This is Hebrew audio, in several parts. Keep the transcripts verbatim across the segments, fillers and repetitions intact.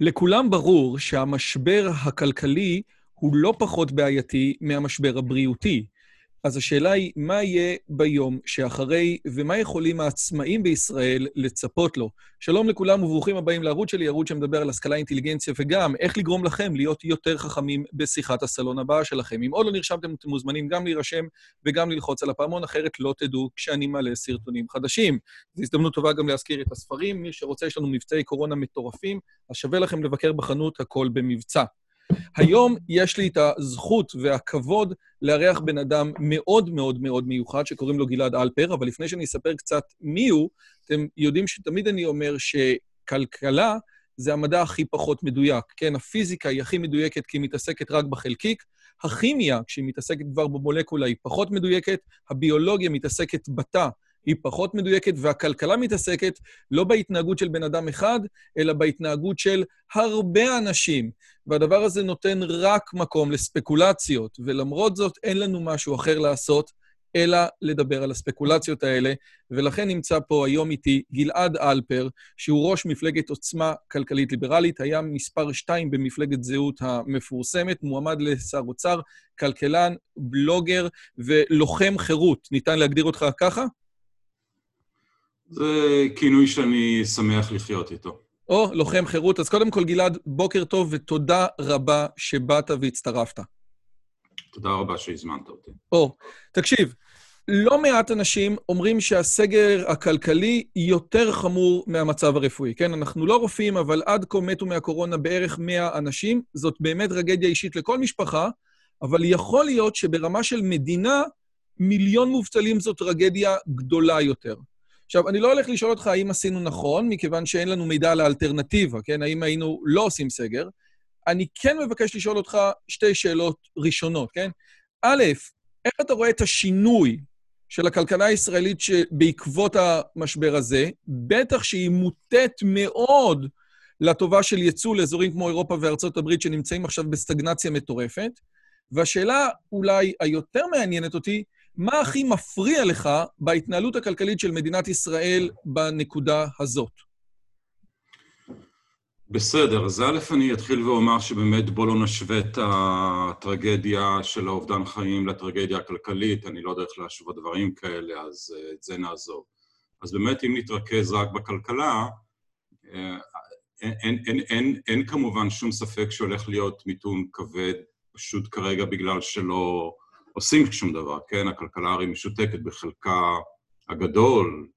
לכולם ברור שהמשבר הכלכלי הוא לא פחות בעייתי מהמשבר הבריאותי. אז השאלה היא, מה יהיה ביום שאחרי, ומה יכולים העצמאים בישראל לצפות לו? שלום לכולם וברוכים הבאים לערוץ שלי, ערוץ שמדבר על השכלה, אינטליגנציה, וגם איך לגרום לכם להיות יותר חכמים בשיחת הסלון הבאה שלכם. אם עוד לא נרשמתם, אתם מוזמנים גם להירשם וגם ללחוץ על הפעמון, אחרת לא תדעו כשאני מעלה סרטונים חדשים. זו הזדמנות טובה גם להזכיר את הספרים. מי שרוצה, יש לנו מבצעי קורונה מטורפים, אז שווה לכם לבקר בחנות, הכל במבצע. היום יש לי את הזכות והכבוד לארח בן אדם מאוד מאוד מאוד מיוחד, שקוראים לו גלעד אלפר, אבל לפני שאני אספר קצת מי הוא, אתם יודעים שתמיד אני אומר שכלכלה זה המדע הכי פחות מדויק. כן, הפיזיקה היא הכי מדויקת כי היא מתעסקת רק בחלקיק, הכימיה, כשהיא מתעסקת כבר במולקולה, היא פחות מדויקת, הביולוגיה מתעסקת בתא, היא פחות מדויקת, והכלכלה מתעסקת לא בהתנהגות של בן אדם אחד, אלא בהתנהגות של הרבה אנשים. והדבר הזה נותן רק מקום לספקולציות, ולמרות זאת אין לנו משהו אחר לעשות, אלא לדבר על הספקולציות האלה, ולכן נמצא פה היום איתי גלעד אלפר, שהוא ראש מפלגת עוצמה כלכלית ליברלית, היה מספר שתיים במפלגת זהות המפורסמת, מועמד לשר אוצר, כלכלן, בלוגר ולוחם חירות. ניתן להגדיר אותך ככה? זה כינוי שאני שמח לחיות איתו. או, לוחם חירות. אז קודם כל, גלעד, בוקר טוב ותודה רבה שבאת והצטרפת. תודה רבה שהזמנת אותי. או, תקשיב, לא מעט אנשים אומרים שהסגר הכלכלי יותר חמור מהמצב הרפואי, כן? אנחנו לא רופאים, אבל עד כה מתו מהקורונה בערך מאה אנשים. זאת באמת טרגדיה אישית לכל משפחה, אבל יכול להיות שברמה של מדינה, מיליון מובטלים זאת טרגדיה גדולה יותר. עכשיו, אני לא הולך לשאול אותך האם עשינו נכון, מכיוון שאין לנו מידע על האלטרנטיבה, כן? האם היינו לא עושים סגר. אני כן מבקש לשאול אותך שתי שאלות ראשונות, כן? א', איך אתה רואה את השינוי של הכלכלה הישראלית שבעקבות המשבר הזה, בטח שהיא מוטט מאוד לטובה של ייצוא לאזורים כמו אירופה וארצות הברית, שנמצאים עכשיו בסטגנציה מטורפת, והשאלה אולי היותר מעניינת אותי, מה הכי מפריע לך בהתנהלות הכלכלית של מדינת ישראל בנקודה הזאת? בסדר, אז א' אני אתחיל ואומר שבאמת בוא לא נשווה את הטרגדיה של האובדן חיים לטרגדיה הכלכלית, אני לא יודע איך להשוות דברים כאלה, אז את זה נעזוב. אז באמת אם נתרכז רק בכלכלה, אין, אין, אין, אין, אין כמובן שום ספק שהולך להיות מיתון כבד, פשוט כרגע בגלל שלא עושים שום דבר, כן? הכלכלה הרי משותקת בחלקה הגדול,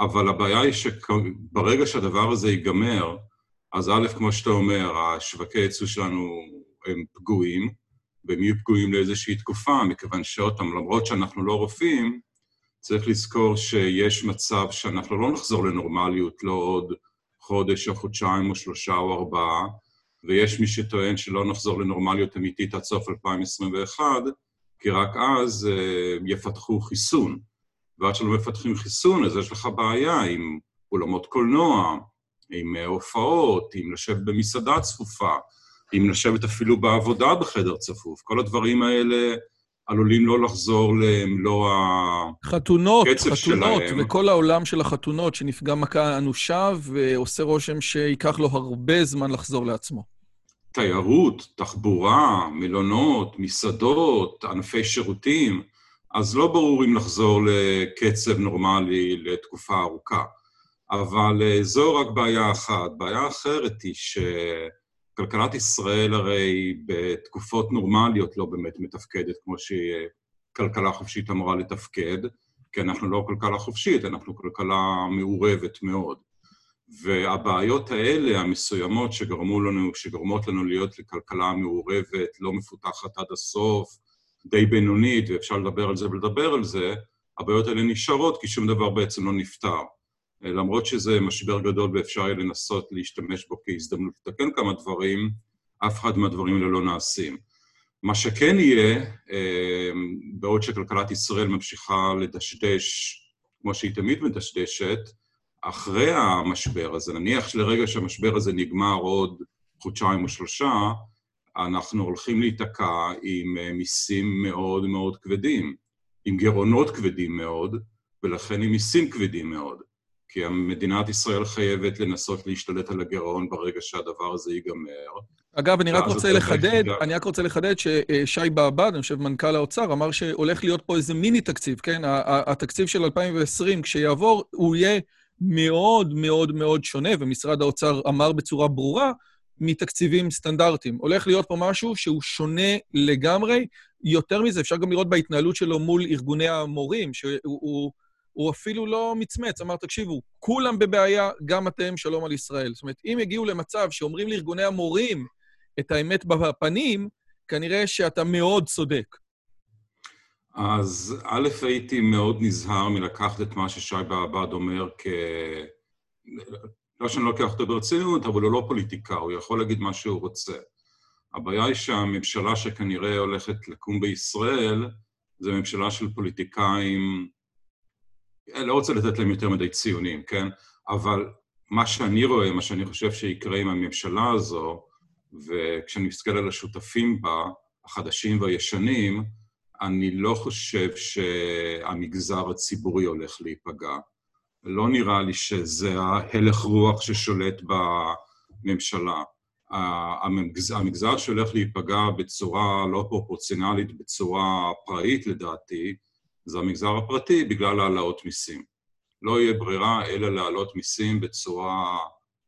אבל הבעיה היא שברגע שהדבר הזה ייגמר, אז א', כמו שאתה אומר, השווקי ייצוא שלנו הם פגועים, והם יהיו פגועים לאיזושהי תקופה, מכיוון שאותם, למרות שאנחנו לא רופאים, צריך לזכור שיש מצב שאנחנו לא נחזור לנורמליות, לא עוד חודש או חודשיים או שלושה או ארבעה, ויש מי שטוען שלא נחזור לנורמליות אמיתית עד סוף אלפיים עשרים ואחת, כי רק אז יפתחו חיסון. ועד שלא מפתחים חיסון, אז יש לך בעיה עם אולמות קולנוע, עם הופעות, עם לשבת במסעדה צפופה, עם לשבת אפילו בעבודה בחדר צפוף. כל הדברים האלה עלולים לא לחזור למלוא חתונות, הקצב חתונות, שלהם. חתונות, חתונות, וכל העולם של החתונות שנפגע מכה אנושה, ועושה רושם שייקח לו הרבה זמן לחזור לעצמו. תיירות, תחבורה, מלונות, מסעדות, ענפי שירותים, אז לא ברור אם לחזור לקצב נורמלי לתקופה ארוכה. אבל זו רק בעיה אחת. בעיה אחרת היא ש... כלכלת ישראל הרי בתקופות נורמליות לא באמת מתפקדת, כמו שכלכלה חופשית אמורה לתפקד, כי אנחנו לא כלכלה חופשית, אנחנו כלכלה מעורבת מאוד. והבעיות האלה, המסוימות שגרמו לנו, שגרמות לנו להיות לכלכלה מעורבת, לא מפותחת עד הסוף, די בינונית, ואפשר לדבר על זה ולדבר על זה, הבעיות האלה נשארות, כי שום דבר בעצם לא נפתר. למרות שזה משבר גדול ואפשר יהיה לנסות להשתמש בו כהזדמנות לתקן כמה דברים, אף אחד מהדברים האלה לא נעשים. מה שכן יהיה, בעוד שכלכלת ישראל ממשיכה לדשדש, כמו שהיא תמיד מדשדשת, אחרי המשבר הזה, נניח שלרגע שהמשבר הזה נגמר עוד חודשיים או שלושה, אנחנו הולכים להיתקע עם מיסים מאוד מאוד כבדים, עם גירעונות כבדים מאוד, ולכן עם מיסים כבדים מאוד. כי מדינת ישראל חייבת לנסות להשתלט על הגירעון ברגע שהדבר הזה ייגמר. אגב, אני רק רוצה לחדד, אני רק רוצה לחדד ששי בעבד, אני חושב מנכ"ל האוצר, אמר שהולך להיות פה איזה מיני תקציב, כן? התקציב של אלפיים ועשרים, כשיעבור, הוא יהיה מאוד מאוד מאוד שונה, ומשרד האוצר אמר בצורה ברורה, מתקציבים סטנדרטיים. הולך להיות פה משהו שהוא שונה לגמרי, יותר מזה, אפשר גם לראות בהתנהלות שלו מול ארגוני המורים, שהוא... הוא אפילו לא מצמץ, אמר, תקשיבו, כולם בבעיה, גם אתם, שלום על ישראל. זאת אומרת, אם יגיעו למצב שאומרים לארגוני המורים את האמת בפנים, כנראה שאתה מאוד צודק. אז א', הייתי מאוד נזהר מלקחת את מה ששי בעבד אומר כ... לא שאני לוקח אותו ברצינות, אבל הוא לא פוליטיקה, הוא יכול להגיד מה שהוא רוצה. הבעיה היא שהממשלה שכנראה הולכת לקום בישראל, זה ממשלה של פוליטיקאים... לא רוצה לתת להם יותר מדי ציונים, כן? אבל מה שאני רואה, מה שאני חושב שיקרה עם הממשלה הזו, וכשאני מסתכל על השותפים בה, החדשים והישנים, אני לא חושב שהמגזר הציבורי הולך להיפגע. לא נראה לי שזה ההלך רוח ששולט בממשלה. המגזר שהולך להיפגע בצורה לא פרופורציונלית, בצורה פראית לדעתי, זה המגזר הפרטי בגלל העלאות מיסים. לא יהיה ברירה אלא להעלות מיסים בצורה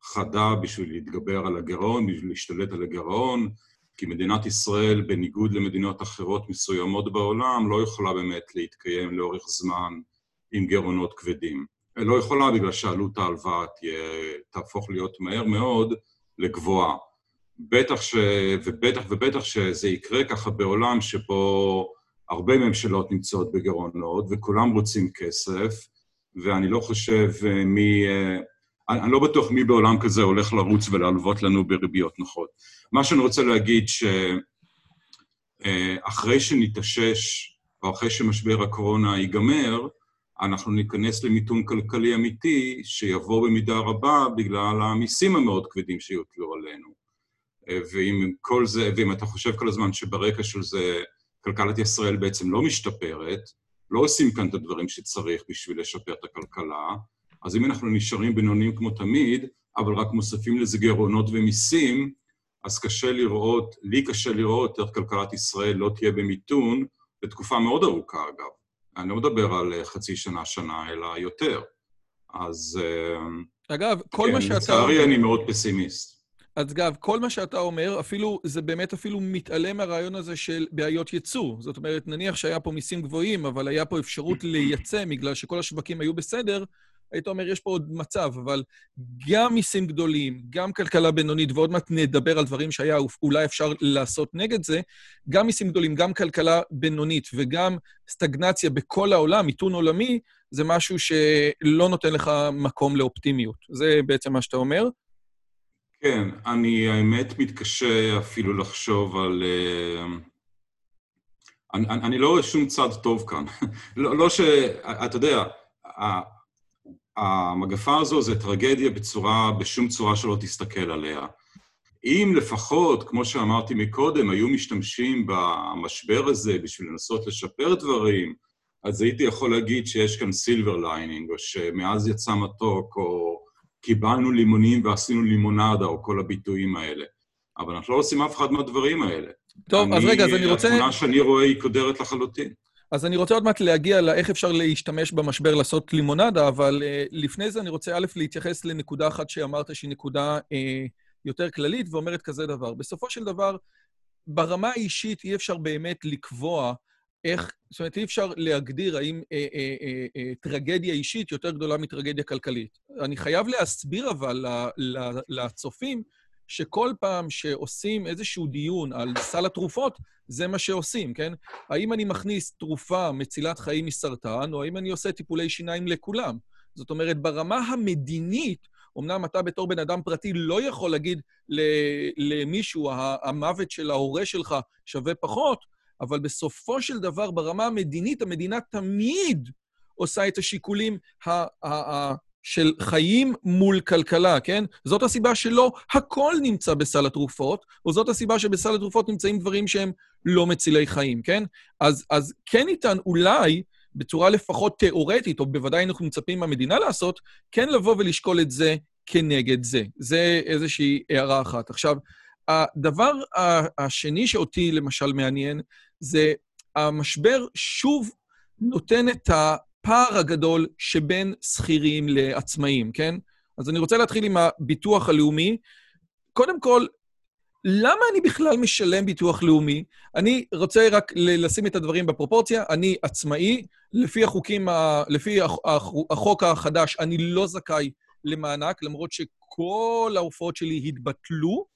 חדה בשביל להתגבר על הגירעון, בשביל להשתלט על הגירעון, כי מדינת ישראל, בניגוד למדינות אחרות מסוימות בעולם, לא יכולה באמת להתקיים לאורך זמן עם גירעונות כבדים. לא יכולה בגלל שעלות ההלוואה תהפוך להיות מהר מאוד לגבוהה. בטח ש... ובטח ובטח שזה יקרה ככה בעולם שבו... הרבה ממשלות נמצאות בגירעונות, וכולם רוצים כסף, ואני לא חושב מי... אני לא בטוח מי בעולם כזה הולך לרוץ ולהלוות לנו בריביות נוחות. מה שאני רוצה להגיד שאחרי שנתאושש, או אחרי שמשבר הקורונה ייגמר, אנחנו ניכנס למיתון כלכלי אמיתי, שיבוא במידה רבה בגלל המיסים המאוד כבדים שיוטלו עלינו. ואם כל זה, ואם אתה חושב כל הזמן שברקע של זה... כלכלת ישראל בעצם לא משתפרת, לא עושים כאן את הדברים שצריך בשביל לשפר את הכלכלה, אז אם אנחנו נשארים בינוניים כמו תמיד, אבל רק מוספים לזה גירעונות ומיסים, אז קשה לראות, לי קשה לראות איך כלכלת ישראל לא תהיה במיתון, בתקופה מאוד ארוכה אגב. אני לא מדבר על חצי שנה, שנה, אלא יותר. אז... אגב, כל מה שאתה... לצערי, אני מאוד פסימיסט. אז אגב, כל מה שאתה אומר, אפילו, זה באמת אפילו מתעלם מהרעיון הזה של בעיות ייצוא. זאת אומרת, נניח שהיה פה מיסים גבוהים, אבל היה פה אפשרות לייצא, בגלל שכל השווקים היו בסדר, היית אומר, יש פה עוד מצב, אבל גם מיסים גדולים, גם כלכלה בינונית, ועוד מעט נדבר על דברים שהיה, אולי אפשר לעשות נגד זה, גם מיסים גדולים, גם כלכלה בינונית, וגם סטגנציה בכל העולם, מיתון עולמי, זה משהו שלא נותן לך מקום לאופטימיות. זה בעצם מה שאתה אומר. כן, אני האמת מתקשה אפילו לחשוב על... אני, אני לא רואה שום צד טוב כאן. לא, לא ש... אתה יודע, המגפה הזו זה טרגדיה בצורה, בשום צורה שלא תסתכל עליה. אם לפחות, כמו שאמרתי מקודם, היו משתמשים במשבר הזה בשביל לנסות לשפר דברים, אז הייתי יכול להגיד שיש כאן סילבר ליינינג, או שמאז יצא מתוק, או... קיבלנו לימונים ועשינו לימונדה, או כל הביטויים האלה. אבל אנחנו לא עושים אף אחד מהדברים האלה. טוב, אני, אז רגע, אז אני רוצה... התמונה שאני רואה היא קודרת לחלוטין. אז אני רוצה עוד מעט להגיע לאיך אפשר להשתמש במשבר לעשות לימונדה, אבל uh, לפני זה אני רוצה א' להתייחס לנקודה אחת שאמרת שהיא נקודה uh, יותר כללית, ואומרת כזה דבר. בסופו של דבר, ברמה האישית אי אפשר באמת לקבוע איך, זאת אומרת, אי אפשר להגדיר האם אה, אה, אה, אה, טרגדיה אישית יותר גדולה מטרגדיה כלכלית. אני חייב להסביר אבל לצופים שכל פעם שעושים איזשהו דיון על סל התרופות, זה מה שעושים, כן? האם אני מכניס תרופה מצילת חיים מסרטן, או האם אני עושה טיפולי שיניים לכולם? זאת אומרת, ברמה המדינית, אמנם אתה בתור בן אדם פרטי לא יכול להגיד למישהו, המוות של ההורה שלך שווה פחות, אבל בסופו של דבר, ברמה המדינית, המדינה תמיד עושה את השיקולים של חיים מול כלכלה, כן? זאת הסיבה שלא הכל נמצא בסל התרופות, או זאת הסיבה שבסל התרופות נמצאים דברים שהם לא מצילי חיים, כן? אז, אז כן ניתן אולי בצורה לפחות תיאורטית, או בוודאי אנחנו מצפים מהמדינה לעשות, כן לבוא ולשקול את זה כנגד זה. זה איזושהי הערה אחת. עכשיו, הדבר השני שאותי למשל מעניין, זה המשבר שוב נותן את הפער הגדול שבין שכירים לעצמאים, כן? אז אני רוצה להתחיל עם הביטוח הלאומי. קודם כל, למה אני בכלל משלם ביטוח לאומי? אני רוצה רק לשים את הדברים בפרופורציה, אני עצמאי, לפי החוקים, לפי החוק החדש, אני לא זכאי למענק, למרות שכל ההופעות שלי התבטלו,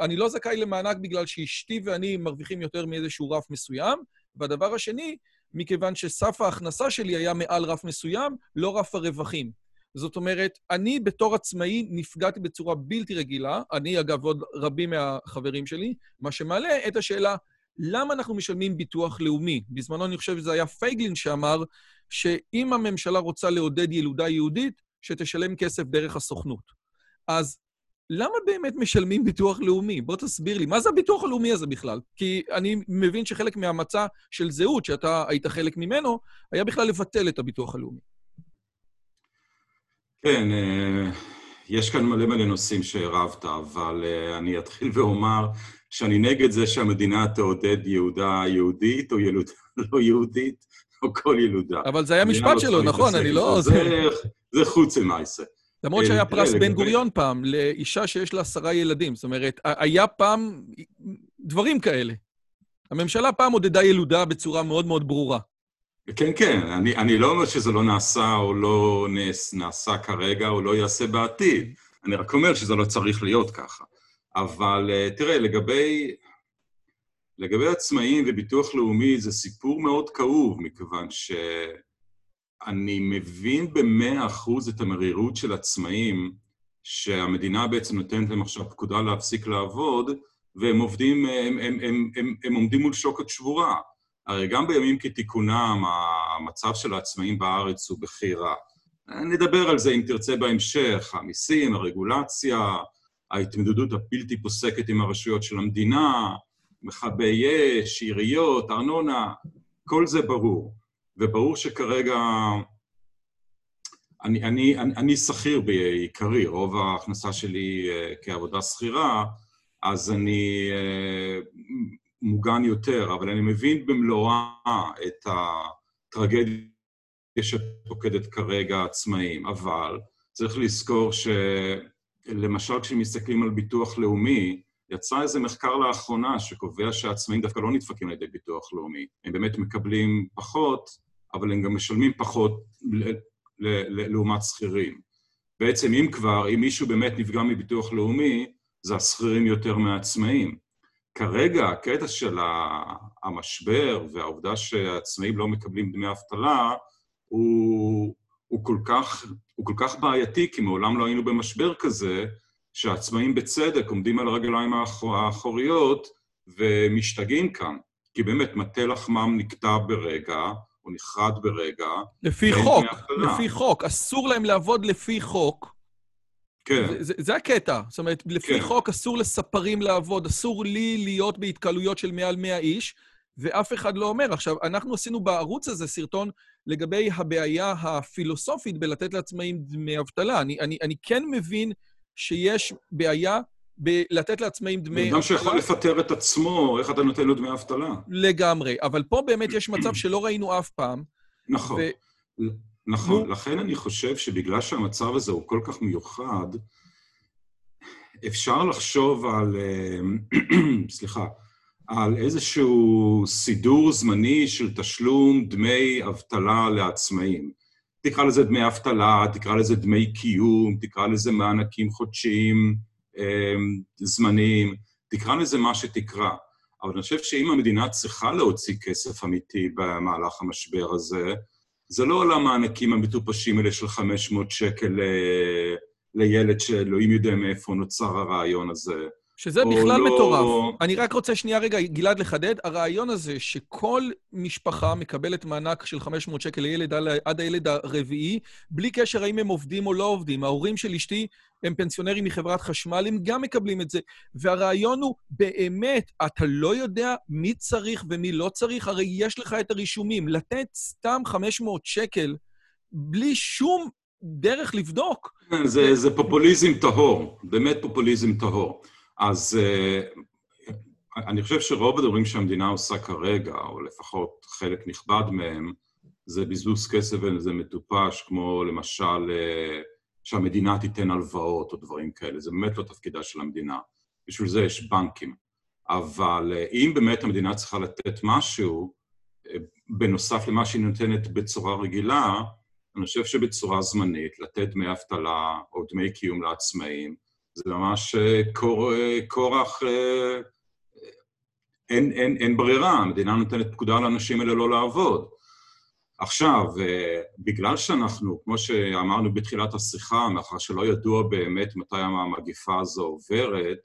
אני לא זכאי למענק בגלל שאשתי ואני מרוויחים יותר מאיזשהו רף מסוים, והדבר השני, מכיוון שסף ההכנסה שלי היה מעל רף מסוים, לא רף הרווחים. זאת אומרת, אני בתור עצמאי נפגעתי בצורה בלתי רגילה, אני אגב עוד רבים מהחברים שלי, מה שמעלה את השאלה, למה אנחנו משלמים ביטוח לאומי? בזמנו אני חושב שזה היה פייגלין שאמר, שאם הממשלה רוצה לעודד ילודה יהודית, שתשלם כסף דרך הסוכנות. אז למה באמת משלמים ביטוח לאומי? בוא תסביר לי, מה זה הביטוח הלאומי הזה בכלל? כי אני מבין שחלק מהמצע של זהות, שאתה היית חלק ממנו, היה בכלל לבטל את הביטוח הלאומי. כן, יש כאן מלא מלא נושאים שהרבת, אבל אני אתחיל ואומר שאני נגד זה שהמדינה תעודד יהודה יהודית או ילודה לא יהודית, או כל ילודה. אבל זה היה משפט שלו, נכון? אני לא... זה חוץ למעשה. למרות שהיה פרס בן גוריון פעם, לאישה שיש לה עשרה ילדים. זאת אומרת, היה פעם דברים כאלה. הממשלה פעם עודדה ילודה בצורה מאוד מאוד ברורה. כן, כן. אני, אני לא אומר שזה לא נעשה או לא נעש, נעשה כרגע או לא יעשה בעתיד. אני רק אומר שזה לא צריך להיות ככה. אבל תראה, לגבי, לגבי עצמאים וביטוח לאומי זה סיפור מאוד כאוב, מכיוון שאני מבין ב-מאה אחוז את המרירות של עצמאים, שהמדינה בעצם נותנת להם עכשיו פקודה להפסיק לעבוד, והם עובדים, הם, הם, הם, הם, הם עומדים מול שוקת שבורה. הרי גם בימים כתיקונם, המצב של העצמאים בארץ הוא בכי רע. נדבר על זה אם תרצה בהמשך, המיסים, הרגולציה, ההתמודדות הבלתי פוסקת עם הרשויות של המדינה, מכבי יש, עיריות, ארנונה, כל זה ברור. וברור שכרגע, אני, אני, אני, אני שכיר בעיקרי, רוב ההכנסה שלי כעבודה שכירה, אז אני... מוגן יותר, אבל אני מבין במלואה את הטרגדיה שפוקדת כרגע עצמאים, אבל צריך לזכור שלמשל כשמסתכלים על ביטוח לאומי, יצא איזה מחקר לאחרונה שקובע שהעצמאים דווקא לא נדפקים על ידי ביטוח לאומי. הם באמת מקבלים פחות, אבל הם גם משלמים פחות ל- ל- ל- לעומת שכירים. בעצם אם כבר, אם מישהו באמת נפגע מביטוח לאומי, זה השכירים יותר מהעצמאים. כרגע, הקטע של המשבר והעובדה שהעצמאים לא מקבלים דמי אבטלה, הוא, הוא, כל כך, הוא כל כך בעייתי, כי מעולם לא היינו במשבר כזה, שהעצמאים בצדק עומדים על הרגליים האחוריות ומשתגעים כאן. כי באמת, מטה לחמם נקטע ברגע, או נחרד ברגע. לפי חוק, לפי חוק. אסור להם לעבוד לפי חוק. כן. זה, זה הקטע. זאת אומרת, לפי כן. חוק אסור לספרים לעבוד, אסור לי להיות בהתקלויות של מעל מאה איש, ואף אחד לא אומר. עכשיו, אנחנו עשינו בערוץ הזה סרטון לגבי הבעיה הפילוסופית בלתת לעצמאים דמי אבטלה. אני, אני, אני כן מבין שיש בעיה בלתת לעצמאים דמי... אדם שיכול לפטר את עצמו, איך אתה נותן לו דמי אבטלה? לגמרי. אבל פה באמת יש מצב שלא ראינו אף פעם. נכון. ו... נכון, לכן אני חושב שבגלל שהמצב הזה הוא כל כך מיוחד, אפשר לחשוב על, סליחה, על איזשהו סידור זמני של תשלום דמי אבטלה לעצמאים. תקרא לזה דמי אבטלה, תקרא לזה דמי קיום, תקרא לזה מענקים חודשיים, זמניים, תקרא לזה מה שתקרא. אבל אני חושב שאם המדינה צריכה להוציא כסף אמיתי במהלך המשבר הזה, זה לא עולם הענקים המטופשים האלה של חמש מאות שקל ל... לילד שאלוהים יודע מאיפה נוצר הרעיון הזה, שזה בכלל מטורף. אני רק רוצה שנייה רגע, גלעד, לחדד. הרעיון הזה שכל משפחה מקבלת מענק של חמש מאות שקל לילד עד הילד הרביעי, בלי קשר האם הם עובדים או לא עובדים. ההורים של אשתי הם פנסיונרים מחברת חשמל, הם גם מקבלים את זה. והרעיון הוא, באמת, אתה לא יודע מי צריך ומי לא צריך, הרי יש לך את הרישומים. לתת סתם חמש מאות שקל, בלי שום דרך לבדוק. זה, זה פופוליזם טהור, באמת פופוליזם טהור. אז אני חושב שרוב הדברים שהמדינה עושה כרגע, או לפחות חלק נכבד מהם, זה ביזוס כסף וזה מטופש, כמו למשל שהמדינה תיתן הלוואות או דברים כאלה. זה באמת לא תפקידה של המדינה. בשביל זה יש בנקים. אבל אם באמת המדינה צריכה לתת משהו, בנוסף למה שהיא נותנת בצורה רגילה, אני חושב שבצורה זמנית, לתת דמי אבטלה או דמי קיום לעצמאים, זה ממש קור, קורח, אין, אין, אין ברירה, המדינה נותנת פקודה לאנשים האלה לא לעבוד. עכשיו, בגלל שאנחנו, כמו שאמרנו בתחילת השיחה, מאחר שלא ידוע באמת מתי המגיפה הזו עוברת,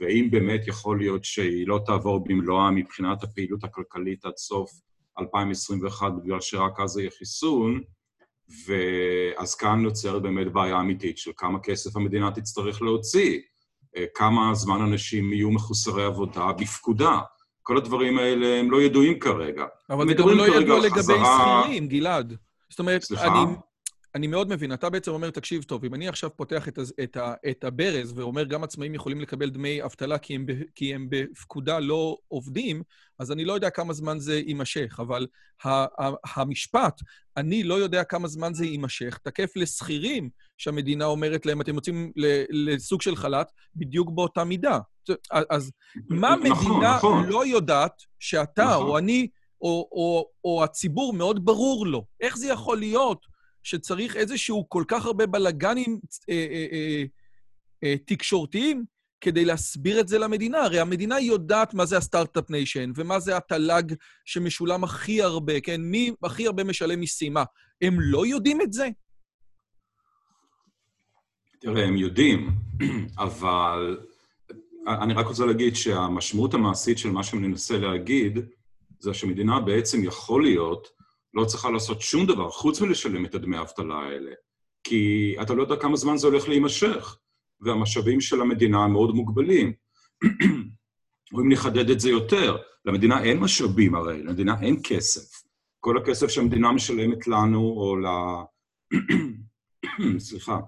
ואם באמת יכול להיות שהיא לא תעבור במלואה מבחינת הפעילות הכלכלית עד סוף אלפיים עשרים ואחת, בגלל שרק אז יהיה חיסון, ואז כאן נוצרת באמת בעיה אמיתית של כמה כסף המדינה תצטרך להוציא, כמה זמן אנשים יהיו מחוסרי עבודה בפקודה. כל הדברים האלה הם לא ידועים כרגע. אבל זה גם לא ידוע לגבי שכירים, גלעד. זאת אומרת, אני, אני מאוד מבין, אתה בעצם אומר, תקשיב טוב, אם אני עכשיו פותח את, את, את הברז ואומר, גם עצמאים יכולים לקבל דמי אבטלה כי הם, כי הם בפקודה לא עובדים, אז אני לא יודע כמה זמן זה יימשך, אבל המשפט, אני לא יודע כמה זמן זה יימשך, תקף לסחירים שהמדינה אומרת להם, אתם יוצאים לסוג של חל"ת, בדיוק באותה מידה. אז מה מדינה לא יודעת שאתה או אני או הציבור מאוד ברור לו? איך זה יכול להיות שצריך איזשהו כל כך הרבה בלגנים תקשורתיים, כדי להסביר את זה למדינה? הרי המדינה יודעת מה זה הסטארט-אפ ניישן, ומה זה התל"ג שמשולם הכי הרבה, כן? מי הכי הרבה משלם משימה. הם לא יודעים את זה? תראה, הם יודעים, אבל אני רק רוצה להגיד שהמשמעות המעשית של מה שאני מנסה להגיד, זה שהמדינה בעצם יכול להיות, לא צריכה לעשות שום דבר, חוץ מלשלם את הדמי האבטלה האלה, כי אתה לא יודע כמה זמן זה הולך להימשך. והמשאבים של המדינה מאוד מוגבלים. או אם נחדד את זה יותר, למדינה אין משאבים הרי, למדינה אין כסף. כל הכסף שהמדינה משלמת לנו, או ל... סליחה.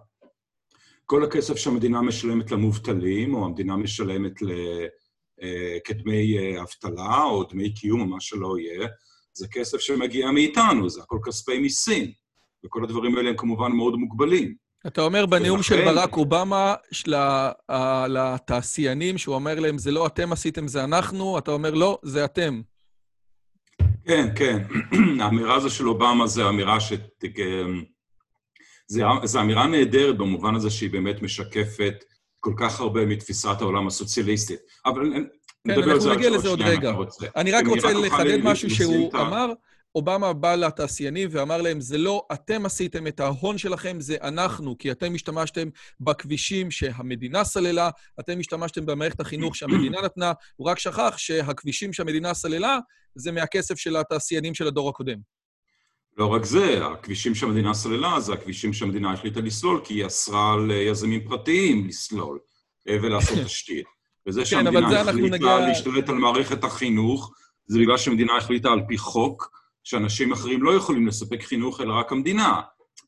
כל הכסף שהמדינה משלמת למובטלים, או המדינה משלמת כדמי אבטלה, או דמי קיום, או מה שלא יהיה, זה כסף שמגיע מאיתנו, זה הכל כספי מסין. וכל הדברים האלה הם כמובן מאוד מוגבלים. אתה אומר בנאום של ברק אובמה, לתעשיינים, שהוא אומר להם, זה לא אתם עשיתם, זה אנחנו, אתה אומר, לא, זה אתם. כן, כן. האמירה הזו של אובמה זה אמירה ש... זה אמירה נהדרת במובן הזה שהיא באמת משקפת כל כך הרבה מתפיסת העולם הסוציאליסטית. אבל נדבר על זה עוד רגע. אני רק רוצה לחדד משהו שהוא אמר, אובמה בא לתעשיינים ואמר להם, זה לא אתם עשיתם את ההון שלכם, זה אנחנו, כי אתם השתמשתם בכבישים שהמדינה סללה, אתם השתמשתם במערכת החינוך שהמדינה נתנה, הוא רק שכח שהכבישים שהמדינה סללה, זה מהכסף של התעשיינים של הדור הקודם. לא רק זה, הכבישים שהמדינה סללה, זה הכבישים שהמדינה החליטה לסלול, כי היא אסרה ליזמים פרטיים לסלול ולעשות תשתית. וזה שהמדינה החליטה להשתלט על מערכת החינוך, זה בגלל שהמדינה החליטה על פי חוק, שאנשים אחרים לא יכולים לספק חינוך, אלא רק המדינה.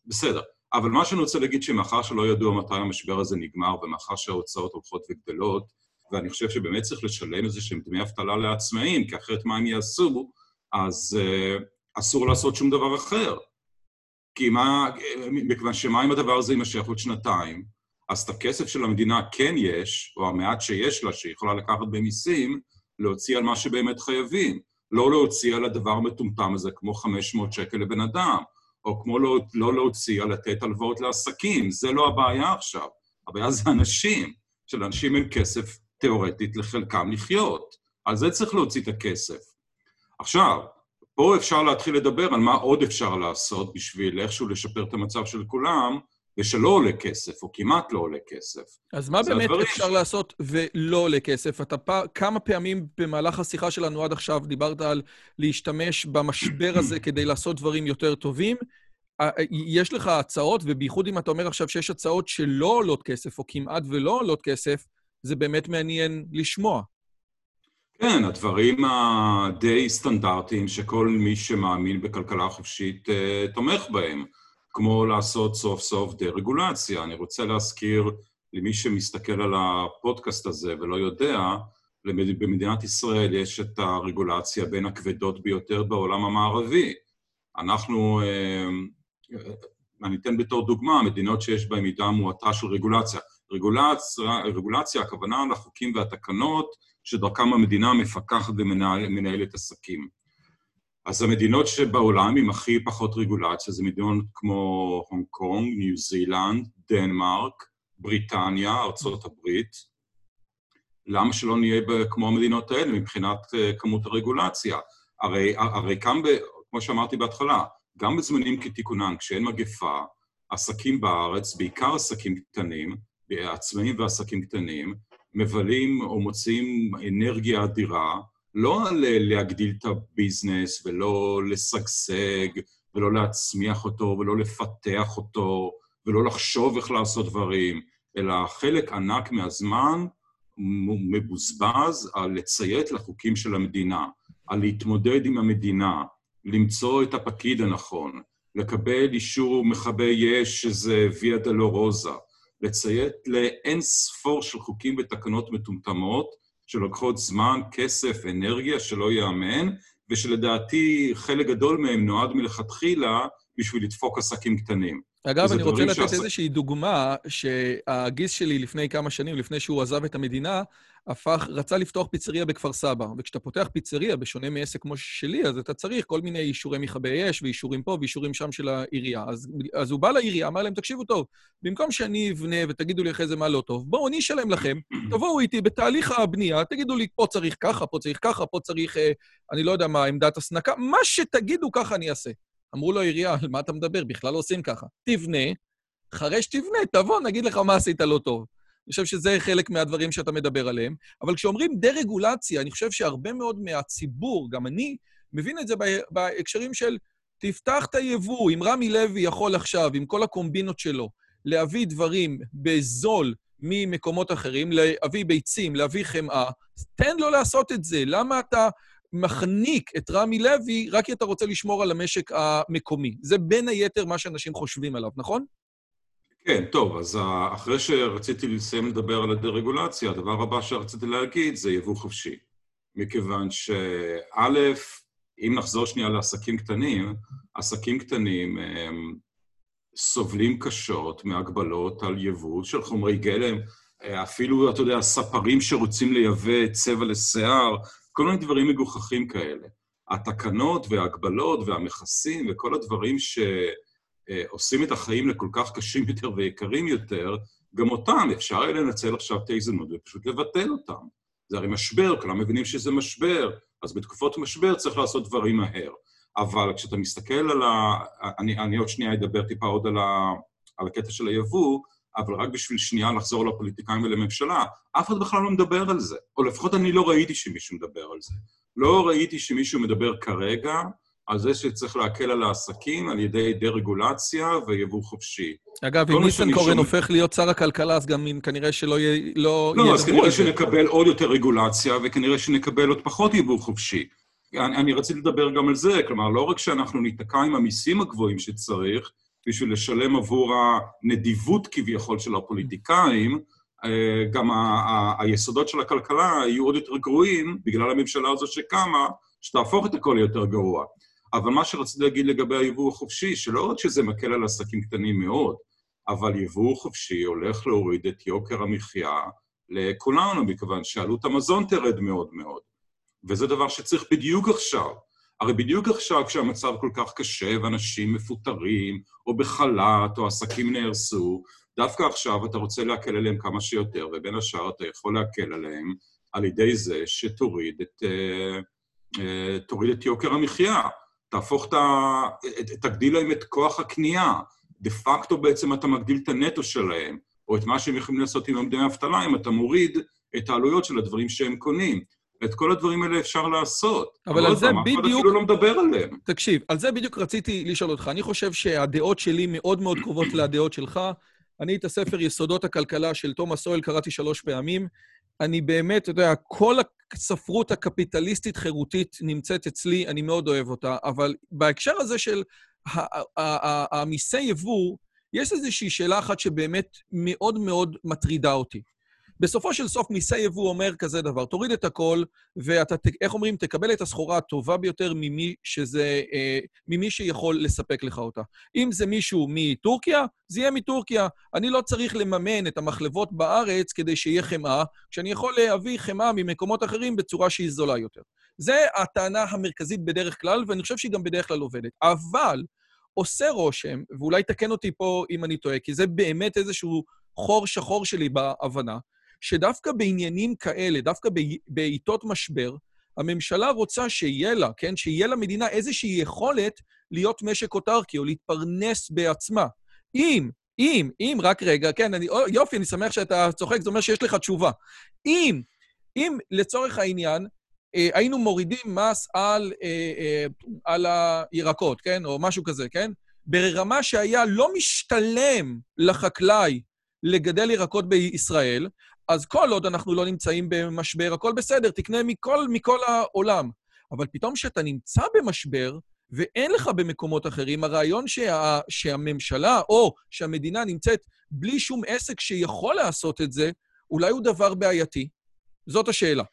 בסדר. אבל מה שאני רוצה להגיד שמאחר שלא ידוע מתי המשבר הזה נגמר, ומאחר שההוצאות הולכות וגדלות, ואני חושב שבאמת צריך לשלם איזה שהם דמי אבטלה לעצמאים, כי אחרת מה הם יעשו, אז אסור לעשות שום דבר אחר. כי מה, מכיוון שמה אם הדבר הזה יימשך עוד שנתיים, אז את הכסף של המדינה כן יש, או המעט שיש לה, שהיא יכולה לקחת במיסים, להוציא על מה שבאמת חייבים. לא להוציא על הדבר מטומטם הזה, כמו חמש מאות שקל לבן אדם, או כמו לא, לא להוציא על לתת הלוואות לעסקים. זה לא הבעיה עכשיו. הבעיה זה אנשים, שלאנשים אין כסף תיאורטית לחלקם לחיות. על זה צריך להוציא את הכסף. עכשיו, פה אפשר להתחיל לדבר על מה עוד אפשר לעשות בשביל איכשהו לשפר את המצב של כולם, ושלא עולה כסף, או כמעט לא עולה כסף. אז מה באמת הדברים... אפשר לעשות ולא עולה כסף? אתה פ... כמה פעמים במהלך השיחה שלנו עד עכשיו דיברת על להשתמש במשבר הזה כדי לעשות דברים יותר טובים. יש לך הצעות, ובייחוד אם אתה אומר עכשיו שיש הצעות שלא עולות כסף, או כמעט ולא עולות כסף, זה באמת מעניין לשמוע. כן, הדברים הדי סטנדרטיים שכל מי שמאמין בכלכלה חופשית תומך בהם. כמו לעשות סוף סוף דה-רגולציה. אני רוצה להזכיר למי שמסתכל על הפודקאסט הזה ולא יודע, במדינת ישראל יש את הרגולציה בין הכבדות ביותר בעולם המערבי. אנחנו, אני אתן בתור דוגמה, מדינות שיש בהן מידה מועטה של רגולציה. רגולציה, רגולציה, הכוונה על החוקים והתקנות שדרכם המדינה מפקחת ומנהלת עסקים. אז המדינות שבעולם עם הכי פחות רגולציה, זה מדינות כמו הונג קונג, ניו זילנד, דנמרק, בריטניה, ארצות הברית. למה שלא נהיה כמו המדינות האלה מבחינת כמות הרגולציה? הרי, הרי כאן, כמו שאמרתי בהתחלה, גם בזמנים כתיקונן, כשאין מגפה, עסקים בארץ, בעיקר עסקים קטנים, עצמאים ועסקים קטנים, מבלים או מוצאים אנרגיה אדירה, לא להגדיל את הביזנס ולא לסגסג ולא להצמיח אותו ולא לפתח אותו ולא לחשוב איך לעשות דברים, אלא חלק ענק מהזמן מבוזבז על לציית לחוקים של המדינה, על להתמודד עם המדינה, למצוא את הפקיד הנכון, לקבל אישור מכבי יש שזה ויה דולורוזה, לציית לאין ספור של חוקים ותקנות מטומטמות, שלוקחות זמן, כסף, אנרגיה, שלא יאמן, ושלדעתי חלק גדול מהם נועד מלכתחילה בשביל לדפוק עסקים קטנים. אגב, אני רוצה לתת שעס... איזושהי דוגמה שהגיס שלי לפני כמה שנים, לפני שהוא עזב את המדינה, הפך, רצה לפתוח פיצריה בכפר סבא. וכשאתה פותח פיצריה, בשונה מעסק כמו שלי, אז אתה צריך כל מיני אישורי מכבי אש, ואישורים פה ואישורים שם של העירייה. אז, אז הוא בא לעירייה, אמר להם, תקשיבו טוב, במקום שאני אבנה ותגידו לי אחרי זה מה לא טוב, בואו, אני אשלם לכם, תבואו איתי בתהליך הבנייה, תגידו לי, פה צריך ככה, פה צריך ככה, פה צריך, אה, אני לא יודע מה, עמדת הסנקה, מה שתגידו ככה אני אעשה. אמרו לו העירייה, על מה אתה מדבר? בכלל לא עושים ככה. תבנה, אחרי שתבנה, תבוא, נגיד לך מה עשית לא טוב. אני חושב שזה חלק מהדברים שאתה מדבר עליהם, אבל כשאומרים דה-רגולציה, אני חושב שהרבה מאוד מהציבור, גם אני, מבין את זה בהקשרים של תפתח את היבוא, אם רמי לוי יכול עכשיו, עם כל הקומבינות שלו, להביא דברים בזול ממקומות אחרים, להביא ביצים, להביא חמאה, תן לו לעשות את זה. למה אתה מחניק את רמי לוי רק כי אתה רוצה לשמור על המשק המקומי? זה בין היתר מה שאנשים חושבים עליו, נכון? כן, טוב, אז אחרי שרציתי לסיים לדבר על הדה-רגולציה, הדבר הבא שרציתי להגיד זה יבוא חופשי. מכיוון שא', אם נחזור שנייה לעסקים קטנים, עסקים קטנים הם סובלים קשות מהגבלות על יבוא של חומרי גלם, אפילו, אתה יודע, ספרים שרוצים לייבא צבע לשיער, כל מיני דברים מגוחכים כאלה. התקנות וההגבלות והמכסים וכל הדברים ש... עושים את החיים לכל כך קשים יותר ויקרים יותר, גם אותם אפשר היה לנצל עכשיו את ההזדמנות ופשוט לבטל אותם. זה הרי משבר, כולם מבינים שזה משבר, אז בתקופות משבר צריך לעשות דברים מהר. אבל כשאתה מסתכל על ה... אני, אני עוד שנייה אדבר טיפה עוד על, ה... על הקטע של היבוא, אבל רק בשביל שנייה לחזור לפוליטיקאים ולממשלה, אף אחד בכלל לא מדבר על זה. או לפחות אני לא ראיתי שמישהו מדבר על זה. לא ראיתי שמישהו מדבר כרגע, על זה שצריך להקל על העסקים, על ידי דה-רגולציה ויבוא חופשי. אגב, אם ניסן קורן הופך להיות שר הכלכלה, אז גם כנראה שלא יהיה... לא, אז כנראה שנקבל עוד יותר רגולציה, וכנראה שנקבל עוד פחות יבוא חופשי. אני רציתי לדבר גם על זה, כלומר, לא רק שאנחנו ניתקע עם המיסים הגבוהים שצריך, בשביל לשלם עבור הנדיבות כביכול של הפוליטיקאים, גם היסודות של הכלכלה יהיו עוד יותר גרועים, בגלל הממשלה הזו שקמה, שתהפוך את הכל יותר גרוע. אבל מה שרציתי להגיד לגבי היבוא החופשי, שלא רק שזה מקל על עסקים קטנים מאוד, אבל יבוא חופשי הולך להוריד את יוקר המחיה לכולנו, מכיוון שעלות המזון תרד מאוד מאוד. וזה דבר שצריך בדיוק עכשיו. הרי בדיוק עכשיו כשהמצב כל כך קשה, ואנשים מפוטרים, או בחלט, או עסקים נהרסו, דווקא עכשיו אתה רוצה להקל עליהם כמה שיותר, ובין השאר אתה יכול להקל עליהם על ידי זה שתוריד את, תוריד את יוקר המחיה. תהפוך את ה... תגדיל להם את כוח הקנייה. דה פקטו בעצם אתה מגדיל את הנטו שלהם, או את מה שהם יכולים לעשות עם דמי אבטלה, אם אתה מוריד את העלויות של הדברים שהם קונים. את כל הדברים האלה אפשר לעשות. אבל על זה בדיוק... אפילו לא מדבר עליהם. תקשיב, על זה בדיוק רציתי לשאול אותך. אני חושב שהדעות שלי מאוד מאוד קרובות לדעות שלך. אני את הספר יסודות הכלכלה של תומאס אויל קראתי שלוש פעמים. אני באמת, אתה יודע, כל הספרות הקפיטליסטית חירותית נמצאת אצלי, אני מאוד אוהב אותה, אבל בהקשר הזה של המיסי יבוא, יש איזושהי שאלה אחת שבאמת מאוד מאוד מטרידה אותי. בסופו של סוף מיסי יבוא אומר כזה דבר, תוריד את הכל, ואתה, איך אומרים, תקבל את הסחורה הטובה ביותר ממי שזה, אה, ממי שיכול לספק לך אותה. אם זה מישהו מטורקיה, זה יהיה מטורקיה. אני לא צריך לממן את המחלבות בארץ כדי שיהיה חמאה, כשאני יכול להביא חמאה ממקומות אחרים בצורה שהיא זולה יותר. זה הטענה המרכזית בדרך כלל, ואני חושב שהיא גם בדרך כלל עובדת. אבל עושה רושם, ואולי תקן אותי פה אם אני טועה, כי זה באמת איזשהו חור שחור שלי בהבנה, שדווקא בעניינים כאלה, דווקא בעיתות משבר, הממשלה רוצה שיהיה לה, כן? שיהיה למדינה איזושהי יכולת להיות משק אוטרקי או להתפרנס בעצמה. אם, אם, אם, רק רגע, כן, אני, יופי, אני שמח שאתה צוחק, זאת אומרת שיש לך תשובה. אם, אם לצורך העניין, אה, היינו מורידים מס על, אה, אה, על הירקות, כן? או משהו כזה, כן? ברמה שהיה לא משתלם לחקלאי לגדל ירקות בישראל, אז כל עוד אנחנו לא נמצאים במשבר, הכל בסדר, תקנה מכל, מכל העולם. אבל פתאום שאתה נמצא במשבר, ואין לך במקומות אחרים, הרעיון שה, שהממשלה או שהמדינה נמצאת בלי שום עסק שיכול לעשות את זה, אולי הוא דבר בעייתי. זאת השאלה.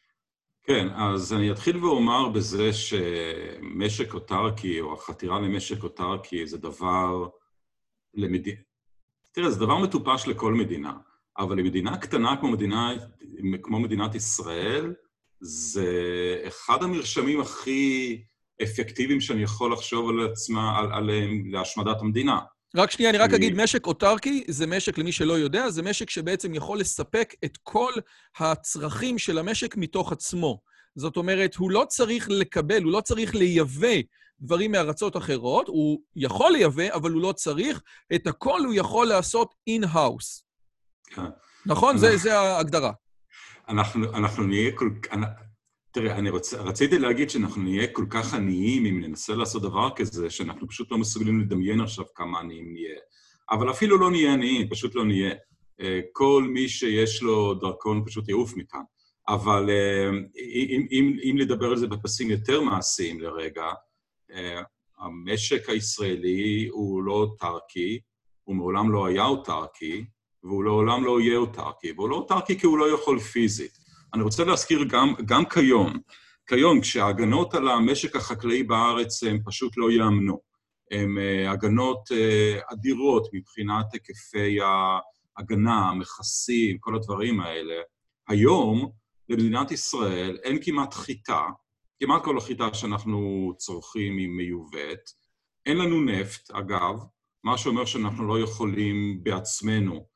כן, אז אני אתחיל ואומר בזה שמשק אוטרקי, או החתירה למשק אוטרקי, זה דבר למדינה. תראה, זה דבר מטופש לכל מדינה. אבל למדינה קטנה כמו מדינה, כמו מדינת ישראל, זה אחד המרשמים הכי אפקטיביים שאני יכול לחשוב על עצמה, על, עליהם להשמדת המדינה. רק שנייה, אני רק אגיד, משק אוטרקי זה משק, למי שלא יודע, זה משק שבעצם יכול לספק את כל הצרכים של המשק מתוך עצמו. זאת אומרת, הוא לא צריך לקבל, הוא לא צריך לייבא דברים מארצות אחרות, הוא יכול לייבא, אבל הוא לא צריך, את הכל הוא יכול לעשות אין-האוס. נכון? זה ההגדרה. אנחנו נהיה כל כך... תראה, אני רציתי להגיד שאנחנו נהיה כל כך עניים אם ננסה לעשות דבר כזה, שאנחנו פשוט לא מסוגלים לדמיין עכשיו כמה עניים נהיה. אבל אפילו לא נהיה עניים, פשוט לא נהיה. כל מי שיש לו דרכון פשוט יעוף מכאן. אבל אם לדבר על זה בפסים יותר מעשיים לרגע, המשק הישראלי הוא לא אוטרקי, הוא מעולם לא היה אוטרקי, והוא לעולם לא יהיה אוטרקי, והוא לא אוטרקי כי הוא לא יכול פיזית. אני רוצה להזכיר גם, גם כיום, כיום כשההגנות על המשק החקלאי בארץ הם פשוט לא יאמנו, הם הגנות אדירות מבחינת היקפי ההגנה, המכסים, כל הדברים האלה. היום למדינת ישראל אין כמעט חיטה, כמעט כל החיטה שאנחנו צורכים היא מיובאת, אין לנו נפט אגב, מה שאומר שאנחנו לא יכולים בעצמנו,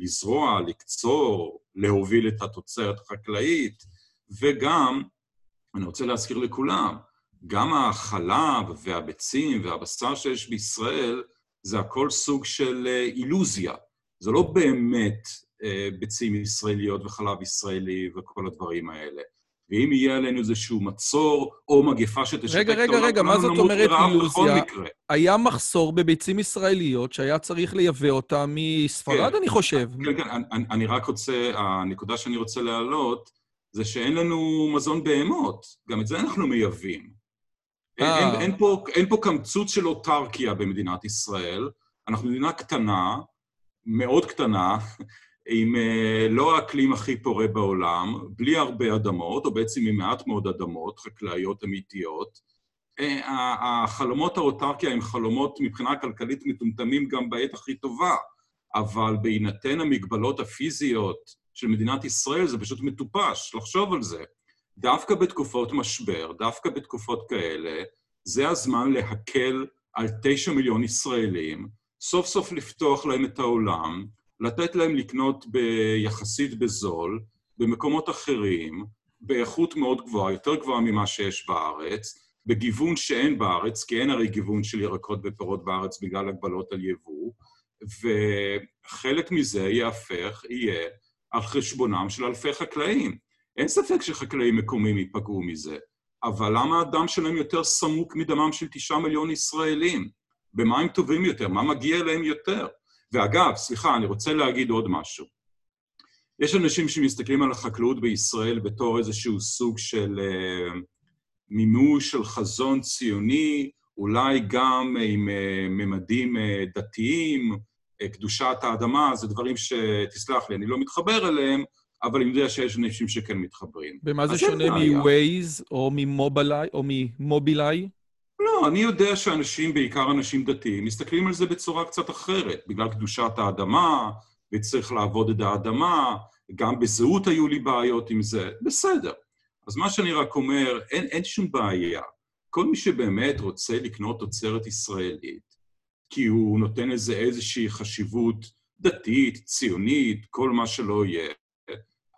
לזרוע, לקצור, להוביל את התוצרת החקלאית, וגם, אני רוצה להזכיר לכולם, גם החלב והביצים והבשר שיש בישראל, זה הכל סוג של אילוזיה. זה לא באמת ביצים ישראליות וחלב ישראלי וכל הדברים האלה. ואם יהיה עלינו איזשהו מצור או מגפה שתשתק... רגע, רגע, רגע, מה זאת אומרת אילוזיה? היה מחסור בביצים ישראליות שהיה צריך לייבא אותה מספרד, אני חושב. כן, כן, אני רק רוצה, הנקודה שאני רוצה להעלות, זה שאין לנו מזון בהמות, גם את זה אנחנו מייבאים. אין פה קמצוץ של אוטרקיה במדינת ישראל, אנחנו מדינה קטנה, מאוד קטנה, עם לא האקלים הכי פורה בעולם, בלי הרבה אדמות, או בעצם עם מעט מאוד אדמות, חקלאיות אמיתיות. החלומות האוטרקיה הם חלומות מבחינה כלכלית מטומטמים גם בעת הכי טובה, אבל בהינתן המגבלות הפיזיות של מדינת ישראל, זה פשוט מטופש, לחשוב על זה. דווקא בתקופות משבר, דווקא בתקופות כאלה, זה הזמן להקל על תשע מיליון ישראלים, סוף סוף לפתוח להם את העולם, לתת להם לקנות ביחסית בזול, במקומות אחרים, באיכות מאוד גבוהה, יותר גבוהה ממה שיש בארץ, בגיוון שאין בארץ, כי אין הרי גיוון של ירקות ופירות בארץ בגלל הגבלות על יבוא, וחלק מזה יהפך, יהיה על חשבונם של אלפי חקלאים. אין ספק שחקלאים מקומיים ייפגעו מזה, אבל למה הדם שלהם יותר סמוק מדמם של תשעה מיליון ישראלים? במה הם טובים יותר? מה מגיע להם יותר? ואגב, סליחה, אני רוצה להגיד עוד משהו. יש אנשים שמסתכלים על החקלאות בישראל בתור איזשהו סוג של מימוש של חזון ציוני, אולי גם עם ממדים דתיים, קדושת האדמה, זה דברים שתסלח לי, אני לא מתחבר אליהם, אבל אני יודע שיש אנשים שכן מתחברים. במה זה שונה מווייז או ממובילאיי? לא, אני יודע שאנשים, בעיקר אנשים דתיים, מסתכלים על זה בצורה קצת אחרת, בגלל קדושת האדמה, וצריך לעבוד את האדמה, גם בזהות היו לי בעיות עם זה, בסדר. אז מה שאני רק אומר, אין, אין שום בעיה. כל מי שבאמת רוצה לקנות תוצרת ישראלית, כי הוא נותן לזה איזושהי חשיבות דתית, ציונית, כל מה שלא יהיה,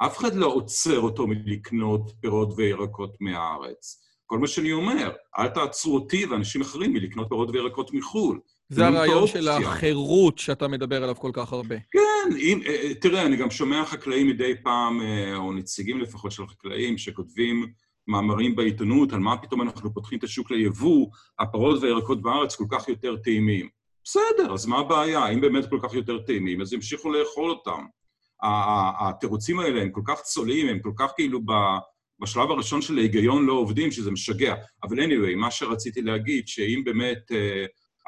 אף אחד לא עוצר אותו מלקנות פירות וירקות מהארץ. כל מה שאני אומר, אל תעצרו אותי ואנשים אחרים מלקנות פירות וירקות מחו"ל. זה הרעיון של החירות שאתה מדבר עליו כל כך הרבה. כן, אם, תראה, אני גם שומע חקלאים מדי פעם, או נציגים לפחות של חקלאים, שכותבים מאמרים בעיתונות, על מה פתאום אנחנו פותחים את השוק ליבוא, הפרות והירקות בארץ כל כך יותר טעימים. בסדר, אז מה הבעיה? אם באמת כל כך יותר טעימים, אז ימשיכו לאכול אותם. התירוצים האלה הם כל כך צולעים, הם כל כך כאילו בשלב הראשון של ההיגיון לא עובדים, שזה משגע. אבל anyway, מה שרציתי להגיד, שאם באמת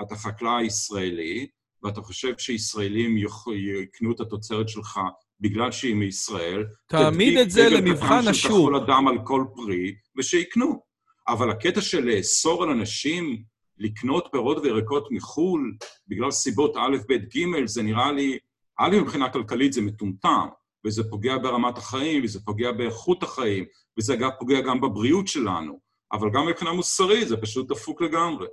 אתה חקלאי ישראלי, ואתה חושב שישראלים יקנו את התוצרת שלך בגלל שהיא מישראל, תעמיד את זה למבחן השוק. שתחול אדם על כל פרי, ושיקנו. אבל הקטע של לאסור על אנשים לקנות פירות וירקות מחול, בגלל סיבות א', ב', ג', זה נראה לי, א', מבחינה כלכלית זה מטומטם, וזה פוגע ברמת החיים, וזה פוגע באיכות החיים, וזה גם פוגע גם בבריאות שלנו. אבל גם מבחינה מוסרית, זה פשוט דפוק לגמרי.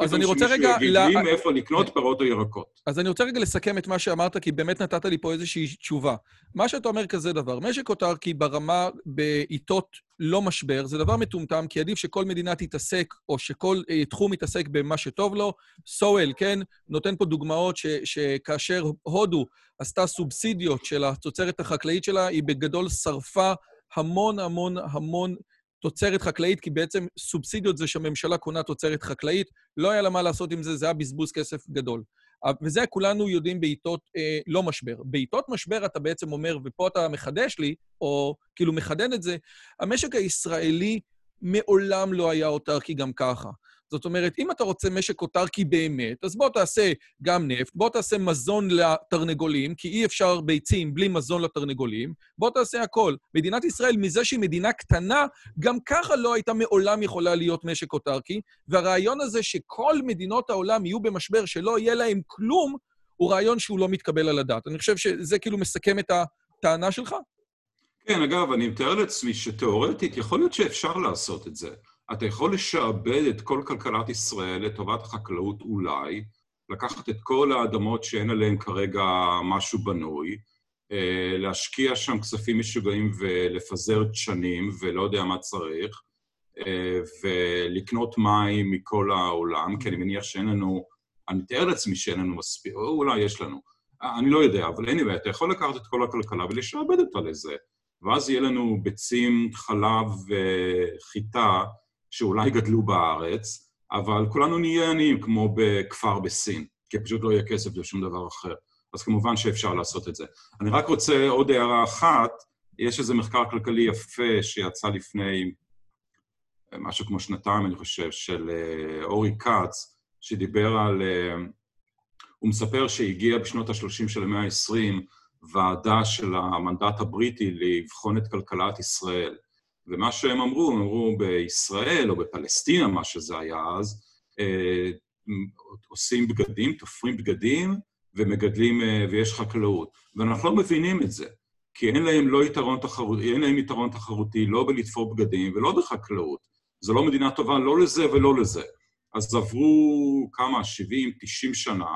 אז אני רוצה רגע... מאיפה לקנות פירות או ירקות. אז אני רוצה רגע לסכם את מה שאמרת, כי באמת נתת לי פה איזושהי תשובה. מה שאתה אומר כזה דבר, משק אוטרקי ברמה בעיתות לא משבר, זה דבר מטומטם, כי עדיף שכל מדינה תתעסק, או שכל תחום יתעסק במה שטוב לו. סואל, כן, נותן פה דוגמאות שכאשר הודו עשתה סובסידיות של התוצרת החקלאית שלה, היא בגדול שרפה המון המון המון... תוצרת חקלאית, כי בעצם סובסידיות זה שהממשלה קונה תוצרת חקלאית, לא היה לה מה לעשות עם זה, זה היה בזבוז כסף גדול. וזה כולנו יודעים בעיתות אה, לא משבר. בעיתות משבר אתה בעצם אומר, ופה אתה מחדש לי, או כאילו מחדן את זה, המשק הישראלי מעולם לא היה אוטרקי גם ככה. זאת אומרת, אם אתה רוצה משק אוטרקי באמת, אז בוא תעשה גם נפט, בוא תעשה מזון לתרנגולים, כי אי אפשר ביצים בלי מזון לתרנגולים, בוא תעשה הכל. מדינת ישראל, מזה שהיא מדינה קטנה, גם ככה לא הייתה מעולם יכולה להיות משק אוטרקי, והרעיון הזה שכל מדינות העולם יהיו במשבר שלא יהיה להם כלום, הוא רעיון שהוא לא מתקבל על הדעת. אני חושב שזה כאילו מסכם את הטענה שלך. כן, אגב, אני מתאר לעצמי שתיאורטית יכול להיות שאפשר לעשות את זה. אתה יכול לשעבד את כל כלכלת ישראל לטובת החקלאות אולי, לקחת את כל האדמות שאין עליהן כרגע משהו בנוי, להשקיע שם כספים משוגעים ולפזר דשנים ולא יודע מה צריך, ולקנות מים מכל העולם, כי אני מניח שאין לנו, אני מתאר לעצמי שאין לנו מספיק, או אולי יש לנו, אני לא יודע, אבל anyway, אתה יכול לקחת את כל הכלכלה ולשעבד אותה לזה, ואז יהיה לנו ביצים, חלב וחיטה, שאולי גדלו בארץ, אבל כולנו נהיה עניים כמו בכפר בסין, כי פשוט לא יהיה כסף לשום דבר אחר. אז כמובן שאפשר לעשות את זה. אני רק רוצה עוד הערה אחת, יש איזה מחקר כלכלי יפה שיצא לפני משהו כמו שנתיים, אני חושב, של אורי קאץ, שדיבר על... הוא מספר שהגיע בשנות ה-שלושים של המאה ה-עשרים, ועדה של המנדט הבריטי לבחון את כלכלת ישראל. ומה שהם אמרו, הם אמרו בישראל או בפלסטינה, מה שזה היה אז, אה, עושים בגדים, תופרים בגדים ומגדלים, אה, ויש חקלאות. ואנחנו לא מבינים את זה, כי אין להם, לא יתרון תחרות, אין להם יתרון תחרותי לא בלתפור בגדים ולא בחקלאות. זו לא מדינה טובה, לא לזה ולא לזה. אז עברו כמה, שבעים, תשעים שנה,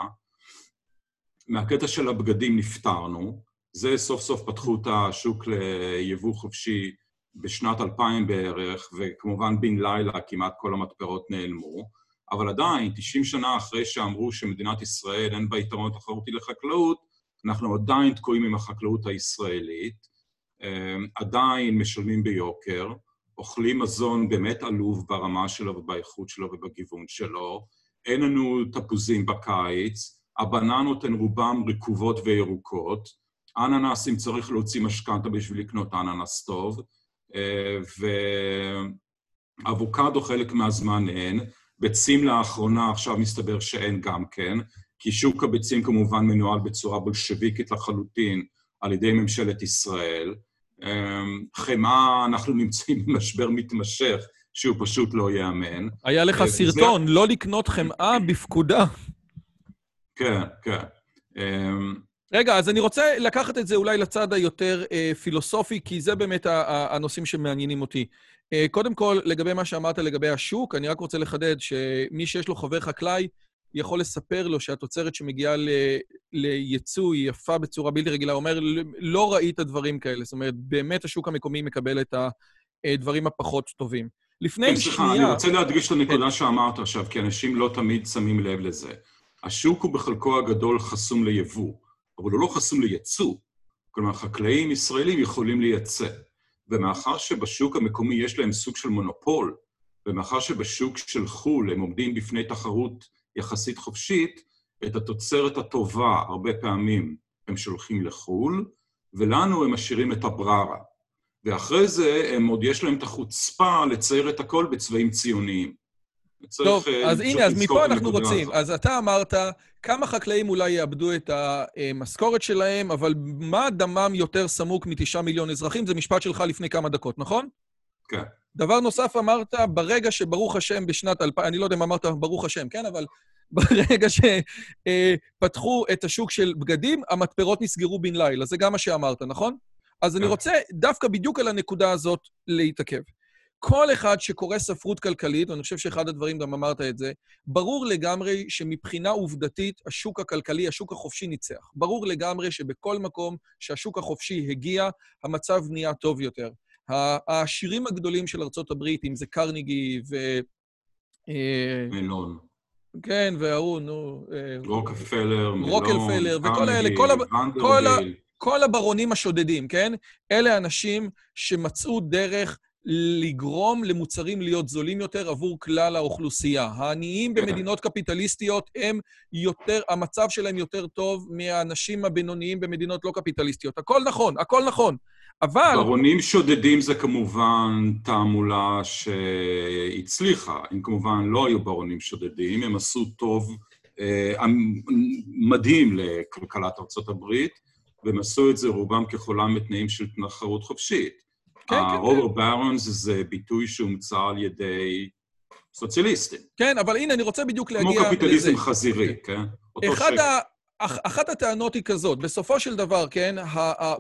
מהקטע של הבגדים נפטרנו, זה סוף סוף פתחו את השוק ליבוא חופשי בשנת אלפיים בערך, וכמובן בן לילה כמעט כל המתפרות נעלמו, אבל עדיין, תשעים שנה אחרי שאמרו שמדינת ישראל אין בה יתרון תחרותי לחקלאות, אנחנו עדיין תקועים עם החקלאות הישראלית, עדיין משלמים ביוקר, אוכלים מזון באמת עלוב ברמה שלו ובאיכות שלו ובגיוון שלו, אין לנו תפוזים בקיץ, הבננות הן רובם ריקובות וירוקות, אננס אם צריך להוציא משכנתא בשביל לקנות אננס טוב, ואבוקדו חלק מהזמן אין, ביצים לאחרונה עכשיו מסתבר שאין גם כן, כי שוק הביצים כמובן מנוהל בצורה בולשביקית לחלוטין על ידי ממשלת ישראל, חמאה אנחנו נמצאים במשבר מתמשך שהוא פשוט לא יאמן. היה לך סרטון, לא לקנות חמאה בפקודה. כן, כן. רגע, אז אני רוצה לקחת את זה אולי לצד היותר פילוסופי, כי זה באמת הנושאים שמעניינים אותי. קודם כל, לגבי מה שאמרת לגבי השוק, אני רק רוצה לחדד שמי שיש לו חבר חקלאי, יכול לספר לו שהתוצרת שמגיעה ליצוא היא יפה בצורה בלתי רגילה. הוא אומר, לא ראית דברים כאלה. זאת אומרת, באמת השוק המקומי מקבל את הדברים הפחות טובים. לפני שנייה... אני רוצה להדגיש את הנקודה שאמרת עכשיו, כי אנשים לא תמיד שמים לב לזה. השוק הוא בחלקו הגדול חסום ליבוא, אבל הוא לא חסום לייצוא. כלומר, חקלאים ישראלים יכולים לייצא. ומאחר שבשוק המקומי יש להם סוג של מונופול, ומאחר שבשוק של חול הם עומדים בפני תחרות יחסית חופשית, את התוצרת הטובה הרבה פעמים הם שולחים לחול, ולנו הם משאירים את הבררה. ואחרי זה הם עוד יש להם את החוצפה לצייר את הכל בצבעים ציוניים. טוב, אז הנה, אז מפה אנחנו רוצים. אז אתה אמרת, כמה חקלאים אולי יאבדו את המשכורת שלהם, אבל מה דמם יותר סמוק מתשעה מיליון אזרחים? זה משפט שלך לפני כמה דקות, נכון? כן. דבר נוסף אמרת, ברגע שברוך השם בשנת אלפיים, אני לא יודע אם אמרת ברוך השם, כן, אבל ברגע שפתחו את השוק של בגדים, המתפרות נסגרו בן לילה, זה גם מה שאמרת, נכון? אז אני רוצה דווקא בדיוק על הנקודה הזאת להתעכב. כל אחד שקורא ספרות כלכלית, ואני חושב שאחד הדברים גם אמרת את זה, ברור לגמרי שמבחינה עובדתית השוק הכלכלי, השוק החופשי ניצח. ברור לגמרי שבכל מקום שהשוק החופשי הגיע, המצב נהיה טוב יותר. העשירים הגדולים של ארצות הברית, אם זה קרניגי ו... מלון. כן, והוא, נו... רוקפלר, מלון, רוקפלר, וכל האלה, כל הברונים השודדים, כן? אלה אנשים שמצאו דרך לגרום למוצרים להיות זולים יותר עבור כלל האוכלוסייה. העניים במדינות קפיטליסטיות הם יותר, המצב שלהם יותר טוב מהאנשים הבינוניים במדינות לא קפיטליסטיות. הכל נכון, הכל נכון. אבל... ברונים שודדים זה כמובן תעמולה שהצליחה. הם כמובן לא היו ברונים שודדים, הם עשו טוב אה, מדהים לכלכלת ארצות הברית, והם עשו את זה רובם ככולם בתנאים של תחרות חופשית. הרובר ברונס זה ביטוי שהומצא על ידי סוציאליסטים. כן, אבל הנה, אני רוצה בדיוק להגיע לזה. כמו קפיטליזם חזירי, כן? אחת הטענות היא כזאת, בסופו של דבר, כן,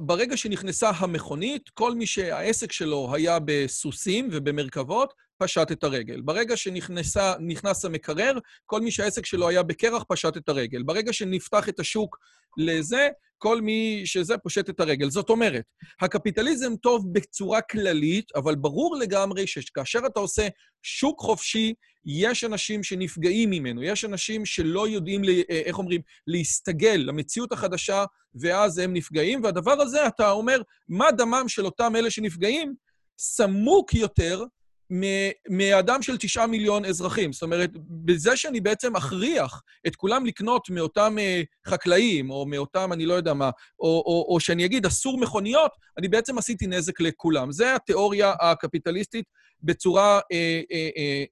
ברגע שנכנסה המכונית, כל מי שהעסק שלו היה בסוסים ובמרכבות, פשט את הרגל. ברגע שנכנס המקרר, כל מי שהעסק שלו היה בקרח, פשט את הרגל. ברגע שנפתח את השוק לזה, כל מי שזה פושט את הרגל. זאת אומרת, הקפיטליזם טוב בצורה כללית, אבל ברור לגמרי שכאשר אתה עושה שוק חופשי, יש אנשים שנפגעים ממנו, יש אנשים שלא יודעים, איך אומרים, להסתגל למציאות החדשה, ואז הם נפגעים, והדבר הזה, אתה אומר, מה דמם של אותם אלה שנפגעים? סמוק יותר מאדם של תשעה מיליון אזרחים. זאת אומרת, בזה שאני בעצם אכריח את כולם לקנות מאותם חקלאים, או מאותם, אני לא יודע מה, או, או, או שאני אגיד, אסור מכוניות, אני בעצם עשיתי נזק לכולם. זה התיאוריה הקפיטליסטית בצורה, אה, אה, אה,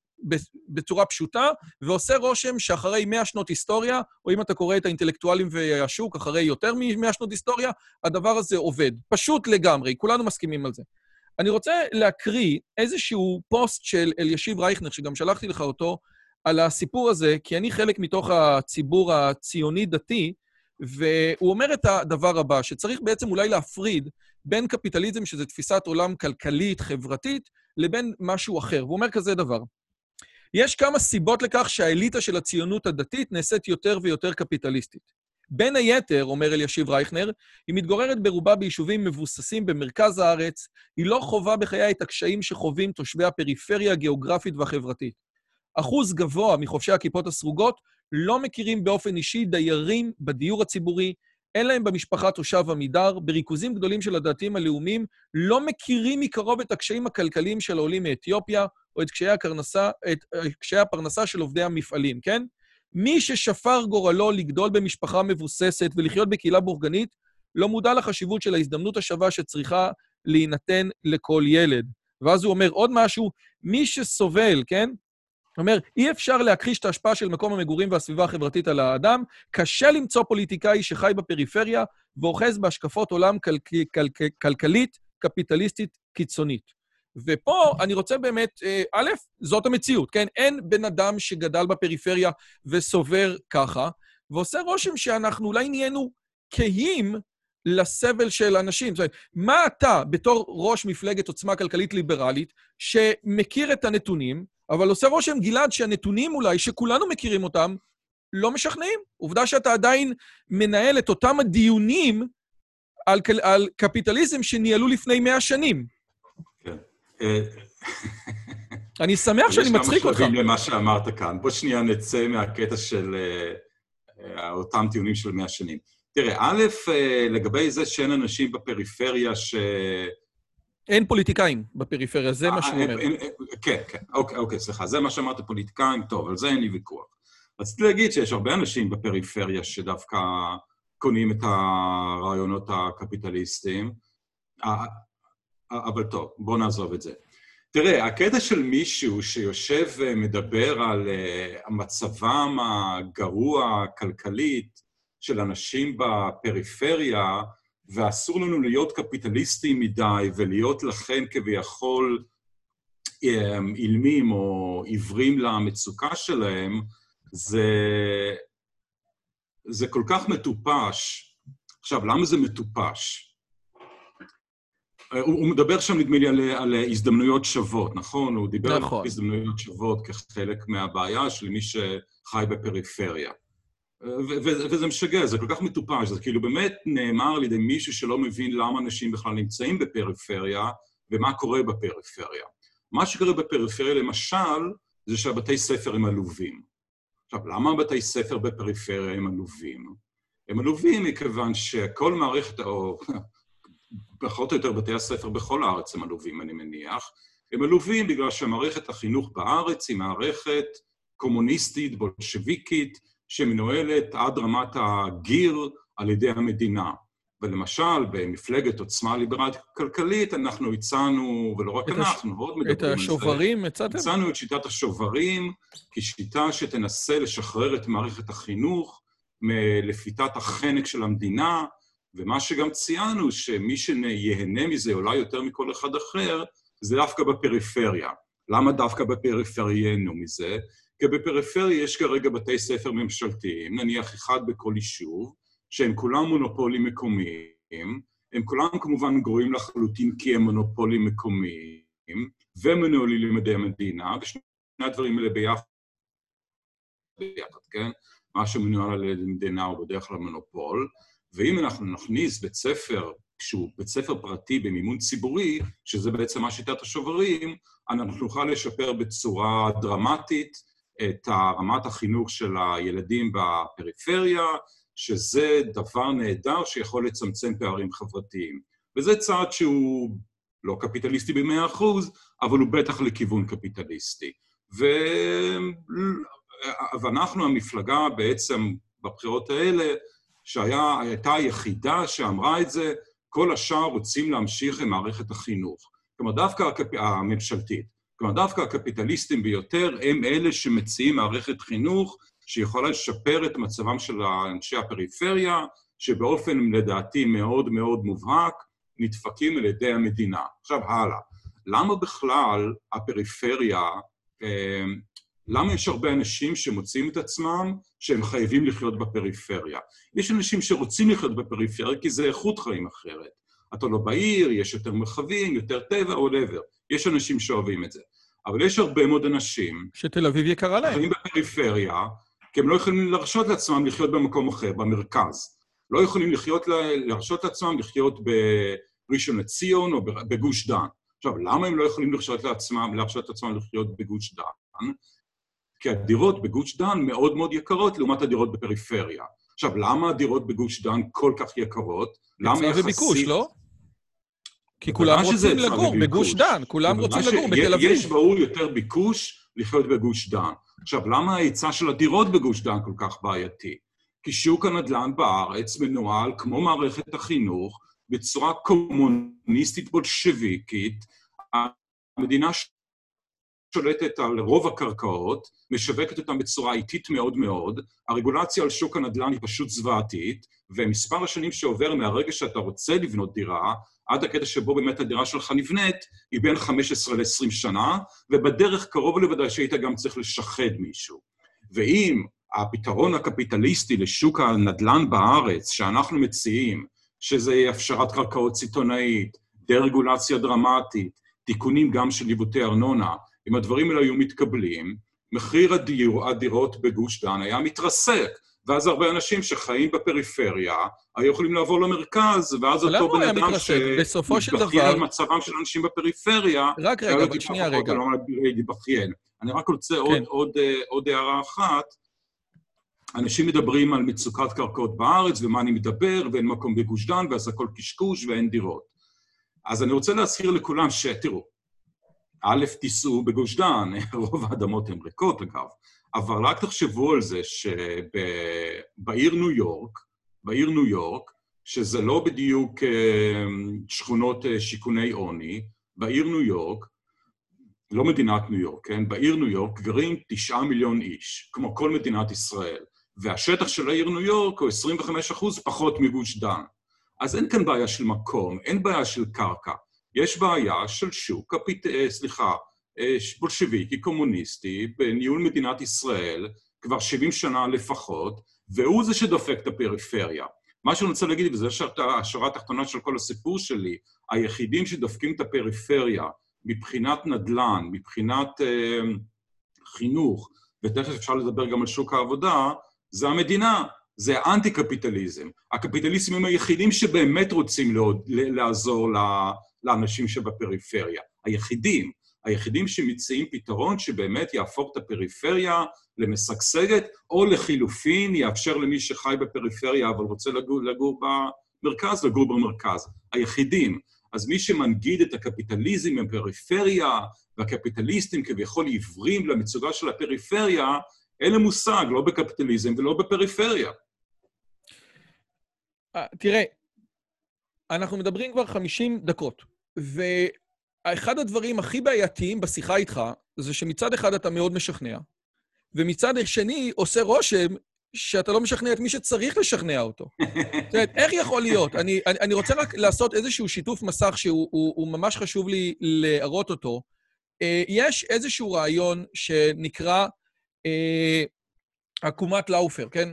בצורה פשוטה, ועושה רושם שאחרי מאה שנות היסטוריה, או אם אתה קורא את האינטלקטואלים והשוק, אחרי יותר מ-מאה שנות היסטוריה, הדבר הזה עובד. פשוט לגמרי, כולנו מסכימים על זה. אני רוצה להקריא איזשהו פוסט של אלישיב רייכנר, שגם שלחתי לך אותו, על הסיפור הזה, כי אני חלק מתוך הציבור הציוני-דתי, והוא אומר את הדבר הבא, שצריך בעצם אולי להפריד בין קפיטליזם, שזה תפיסת עולם כלכלית, חברתית, לבין משהו אחר. הוא אומר כזה דבר. יש כמה סיבות לכך שהאליטה של הציונות הדתית נעשית יותר ויותר קפיטליסטית. בין היתר, אומר אלישיב רייכנר, היא מתגוררת ברובה ביישובים מבוססים במרכז הארץ, היא לא חובה בחייה את הקשיים שחווים תושבי הפריפריה הגיאוגרפית והחברתית. אחוז גבוה מחובשי הכיפות הסרוגות לא מכירים באופן אישי דיירים בדיור הציבורי, אין להם במשפחה תושב עמידר, בריכוזים גדולים של הדתיים הלאומיים, לא מכירים מקרוב את הקשיים הכלכליים של העולים מאתיופיה, או את קשיי הקרנסה, את קשיי הפרנסה של עובדי המפעלים, כן? מי ששפר גורלו לגדול במשפחה מבוססת ולחיות בקהילה בורגנית, לא מודע לחשיבות של ההזדמנות השווה שצריכה להינתן לכל ילד. ואז הוא אומר עוד משהו, מי שסובל, כן? אומר, אי אפשר להכחיש את ההשפעה של מקום המגורים והסביבה החברתית על האדם, קשה למצוא פוליטיקאי שחי בפריפריה ואוחז בהשקפות עולם כלכלית, כל, כל, כל, קפיטליסטית, קיצונית. ופה אני רוצה באמת, א', זאת המציאות, כן? אין בן אדם שגדל בפריפריה וסובר ככה, ועושה רושם שאנחנו אולי נהיינו קהים לסבל של אנשים. זאת אומרת, מה אתה, בתור ראש מפלגת עוצמה כלכלית ליברלית, שמכיר את הנתונים, אבל עושה רושם, גלעד, שהנתונים אולי, שכולנו מכירים אותם, לא משכנעים. עובדה שאתה עדיין מנהל את אותם הדיונים על, על קפיטליזם שניהלו לפני מאה שנים. כן. אני שמח שאני מצחיק אותך. יש כמה שלבים למה שאמרת כאן. בוא שנייה נצא מהקטע של אותם טיעונים של מאה שנים. תראה, א', לגבי זה שאין אנשים בפריפריה ש... אין פוליטיקאים בפריפריה, זה מה שהוא אומר. כן, כן, אוקיי, אוקיי, סליחה, זה מה שאמרת, פוליטיקאים, טוב, על זה אין לי ויכוח. רציתי להגיד שיש הרבה אנשים בפריפריה שדווקא קונים את הרעיונות הקפיטליסטיים, אבל טוב, בואו נעזוב את זה. תראה, הקטע של מישהו שיושב ומדבר על המצבם הגרוע הכלכלית של אנשים בפריפריה, ואסור לנו להיות קפיטליסטים מדי, ולהיות לכן כביכול אילמים או עיוורים למצוקה שלהם, זה, זה כל כך מטופש. עכשיו, למה זה מטופש? הוא מדבר שם, נדמה לי, על, על הזדמנויות שוות, נכון? הוא דיבר נכון. על הזדמנויות שוות כחלק מהבעיה של מי שחי בפריפריה. ו- ו- וזה משגע, זה כל כך מטופש, זה כאילו באמת נאמר על ידי מישהו שלא מבין למה אנשים בכלל נמצאים בפריפריה, ומה קורה בפריפריה. מה שקורה בפריפריה, למשל, זה שהבתי ספר הם עלובים. עכשיו, למה הבתי ספר בפריפריה הם עלובים? הם עלובים מכיוון שכל מערכת, או פחות או יותר בתי הספר בכל הארץ הם עלובים, אני מניח, הם עלובים בגלל שמערכת החינוך בארץ היא מערכת קומוניסטית, בולשביקית, שמנוהלת עד רמת הגיר על ידי המדינה. ולמשל, במפלגת עוצמה ליברלית כלכלית, אנחנו הצענו, ולא רק אנחנו, הש... עוד מדברים על זה. את השוברים, הצעתם? הצענו את שיטת השוברים, כשיטה שתנסה לשחרר את מערכת החינוך, מלפיתת החנק של המדינה, ומה שגם ציינו, שמי שיהנה מזה, אולי יותר מכל אחד אחר, זה דווקא בפריפריה. למה דווקא בפריפריה ייהנו מזה? כי בפריפריה יש כרגע בתי ספר ממשלתיים, נניח אחד בכל יישוב, שהם כולם מונופולים מקומיים, הם כולם כמובן גרועים לחלוטין כי הם מונופולים מקומיים, ומנהלים את המדינה, ושני הדברים האלה ביחד, ביחד, כן? מה שמנוהל על המדינה הוא בדרך כלל מונופול, ואם אנחנו נכניס בית ספר, שהוא בית ספר פרטי במימון ציבורי, שזה בעצם מה שיטת השוברים, אנחנו נוכל לשפר בצורה דרמטית, את רמת החינוך של הילדים בפריפריה, שזה דבר נהדר שיכול לצמצם פערים חברתיים. וזה צעד שהוא לא קפיטליסטי ב-מאה אחוז, אבל הוא בטח לכיוון קפיטליסטי. ו... ואנחנו המפלגה בעצם בבחירות האלה, שהייתה היחידה שאמרה את זה, כל השאר רוצים להמשיך עם מערכת החינוך. כלומר, דווקא הקפ... הממשלתית. כלומר, דווקא הקפיטליסטים ביותר הם אלה שמציעים מערכת חינוך שיכולה לשפר את מצבם של אנשי הפריפריה, שבאופן, לדעתי, מאוד מאוד מובהק, נדפקים על ידי המדינה. עכשיו, הלאה. למה בכלל הפריפריה, למה יש הרבה אנשים שמוצאים את עצמם שהם חייבים לחיות בפריפריה? יש אנשים שרוצים לחיות בפריפריה כי זה איכות חיים אחרת. אתה לא בעיר, יש יותר מרחבים, יותר טבע, או דבר. יש אנשים שאוהבים את זה. אבל יש הרבה מאוד אנשים... שתל אביב יקרה להם. חיים בפריפריה, כי הם לא יכולים לרשות לעצמם לחיות במקום אחר, במרכז. לא יכולים לחיות, לרשות לעצמם לחיות בראשון לציון או בגוש דן. עכשיו, למה הם לא יכולים לרשות לעצמם, לרשות לעצמם לחיות בגוש דן? כי הדירות בגוש דן מאוד מאוד יקרות לעומת הדירות בפריפריה. עכשיו, למה הדירות בגוש דן כל כך יקרות? למה יחסית... וביקוש, לא? כי כולם רוצים לגור בגוש דן, כולם רוצים לגור בתל אביב. יש ברור יותר ביקוש לחיות בגוש דן. עכשיו, למה ההיצע של הדירות בגוש דן כל כך בעייתי? כי שוק הנדל"ן בארץ מנוהל, כמו מערכת החינוך, בצורה קומוניסטית בולשביקית, המדינה שולטת על רוב הקרקעות, משווקת אותן בצורה איטית מאוד מאוד, הרגולציה על שוק הנדל"ן היא פשוט זוועתית, ומספר השנים שעובר מהרגע שאתה רוצה לבנות דירה, עד הקטע שבו באמת הדירה שלך נבנית, היא בין חמש עשרה לעשרים שנה, ובדרך קרוב לוודאי שהיית גם צריך לשחד מישהו. ואם הפתרון הקפיטליסטי לשוק הנדל"ן בארץ, שאנחנו מציעים, שזה אפשרת קרקעות סיטונאית, דה-רגולציה דרמטית, תיקונים גם של ליבותי ארנונה, אם הדברים האלה היו מתקבלים, מחיר הדיר, הדירות בגוש דן היה מתרסק, ואז הרבה אנשים שחיים בפריפריה, היו יכולים לעבור למרכז, ואז אותו בן אדם שמתבחין על מצבם של אנשים בפריפריה, רק רגע, אבל שנייה רגע. אני רק רוצה עוד הערה אחת, אנשים מדברים על מצוקת קרקעות בארץ, ומה אני מדבר, ואין מקום בגוש דן, ואז הכל קשקוש ואין דירות. אז אני רוצה להזכיר לכולם שתראו, א', תיסעו בגוש דן, רוב האדמות הן ריקות, אגב, אבל רק תחשבו על זה שבעיר ניו יורק, בעיר ניו יורק, שזה לא בדיוק שכונות שיכוני עוני, בעיר ניו יורק, לא מדינת ניו יורק, כן? בעיר ניו יורק גרים תשעה מיליון איש, כמו כל מדינת ישראל, והשטח של העיר ניו יורק הוא עשרים וחמישה אחוז פחות מגוש דן. אז אין כאן בעיה של מקום, אין בעיה של קרקע, יש בעיה של שוק, סליחה, בולשביקי, קומוניסטי, בניהול מדינת ישראל, כבר שבעים שנה לפחות, והוא זה שדופק את הפריפריה. מה שאני רוצה להגיד, וזה השורה התחתונה של כל הסיפור שלי, היחידים שדופקים את הפריפריה, מבחינת נדל"ן, מבחינת חינוך, ותכף אפשר לדבר גם על שוק העבודה, זה המדינה, זה האנטי-קפיטליזם. הקפיטליסטים הם היחידים שבאמת רוצים לעזור לאנשים שבפריפריה. היחידים, היחידים שמציעים פתרון שבאמת יהפוך את הפריפריה למשגשגת, או לחילופין יאפשר למי שחי בפריפריה אבל רוצה לגור, לגור במרכז, לגור במרכז. היחידים. אז מי שמנגיד את הקפיטליזם עם פריפריה, והקפיטליסטים כביכול עיוורים למצוגה של הפריפריה, אין להם מושג, לא בקפיטליזם ולא בפריפריה. תראה, אנחנו מדברים כבר חמישים דקות, ואחד הדברים הכי בעייתיים בשיחה איתך, זה שמצד אחד אתה מאוד משכנע, ומצד השני עושה רושם, שאתה לא משכנע את מי שצריך לשכנע אותו. זאת אומרת, איך יכול להיות? אני, אני, אני רוצה רק לעשות איזשהו שיתוף מסך שהוא הוא, הוא ממש חשוב לי להראות אותו. אה, יש איזשהו רעיון שנקרא אה, עקומת לאופר, כן?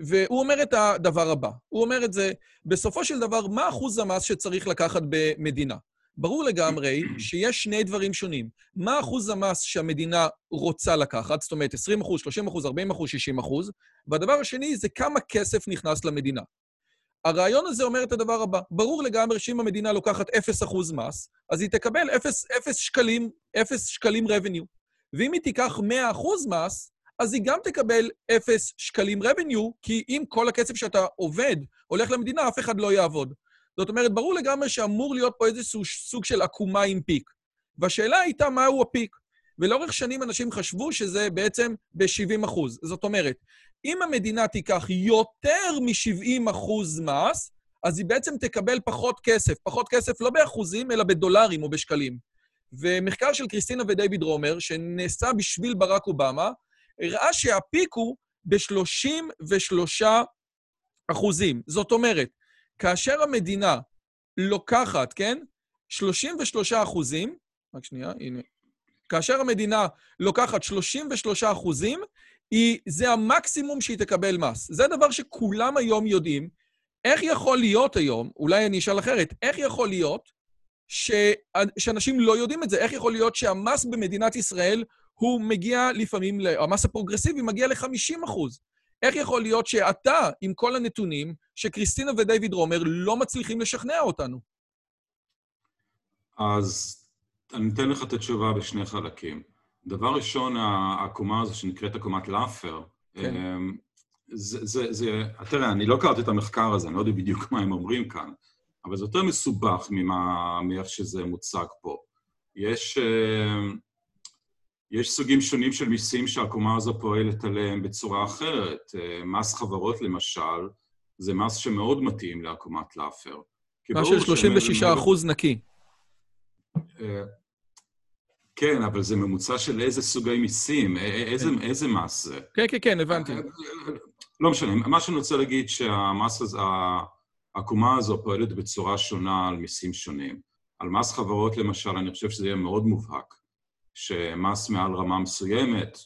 והוא אומר את הדבר הבא. הוא אומר את זה, בסופו של דבר, מה אחוז המס שצריך לקחת במדינה? ברור לגמרי שיש שני דברים שונים. מה אחוז המס שהמדינה רוצה לקחת, זאת אומרת עשרים אחוז, שלושים אחוז, ארבעים אחוז, שישים אחוז, והדבר השני זה כמה כסף נכנס למדינה. הרעיון הזה אומר את הדבר הבא, ברור לגמרי שאם המדינה לוקחת אפס אחוז מס, אז היא תקבל אפס שקלים revenue. ואם היא תיקח מאה אחוז מס, אז היא גם תקבל אפס שקלים revenue, כי אם כל הכסף שאתה עובד הולך למדינה, אף אחד לא יעבוד. זאת אומרת, ברור לגמרי שאמור להיות פה איזשהו סוג של עקומה עם פיק. והשאלה הייתה מהו הפיק. ולאורך שנים אנשים חשבו שזה בעצם ב-שבעים אחוז. זאת אומרת, אם המדינה תיקח יותר מ-שבעים אחוז מס, אז היא בעצם תקבל פחות כסף. פחות כסף לא באחוזים, אלא בדולרים או בשקלים. ומחקר של קריסטינה ודייביד רומר, שנעשה בשביל ברק אובמה, הראה שהפיק הוא ב-שלושים ושלושה אחוזים. זאת אומרת, כאשר המדינה לוקחת, כן? שלושים ושלושה אחוזים, רק שנייה, הנה. כאשר המדינה לוקחת שלושים ושלושה אחוזים, היא, זה המקסימום שהיא תקבל מס. זה הדבר שכולם היום יודעים. איך יכול להיות היום, אולי אני אשאל אחרת, איך יכול להיות ש, שאנשים לא יודעים את זה? איך יכול להיות שהמס במדינת ישראל הוא מגיע לפעמים, המס הפרוגרסיבי מגיע ל-חמישים אחוז. איך יכול להיות שאתה, עם כל הנתונים, שקריסטינה ודייוויד רומר לא מצליחים לשכנע אותנו? אז אני אתן לך את התשובה בשני חלקים. דבר ראשון, העקומה הזו שנקראת עקומת לאפר, כן. זה, זה, זה, תראה, אני לא קראתי את המחקר הזה, אני לא יודע בדיוק מה הם אומרים כאן, אבל זה יותר מסובך ממה, מאיך שזה מוצג פה. יש, יש סוגים שונים של מיסים שהעקומה הזו פועלת עליהם בצורה אחרת. מס חברות, למשל, זה מס שמאוד מתאים לעקומת לאפר. מה של שלושים ושישה אחוז נקי. כן, אבל זה ממוצע של איזה סוגי מיסים, איזה מס זה. כן, כן, כן, הבנתי. לא משנה, מה שאני רוצה להגיד שהמס הזה, העקומה הזו פועלת בצורה שונה על מיסים שונים. על מס חברות, למשל, אני חושב שזה יהיה מאוד מובהק, שמס מעל רמה מסוימת,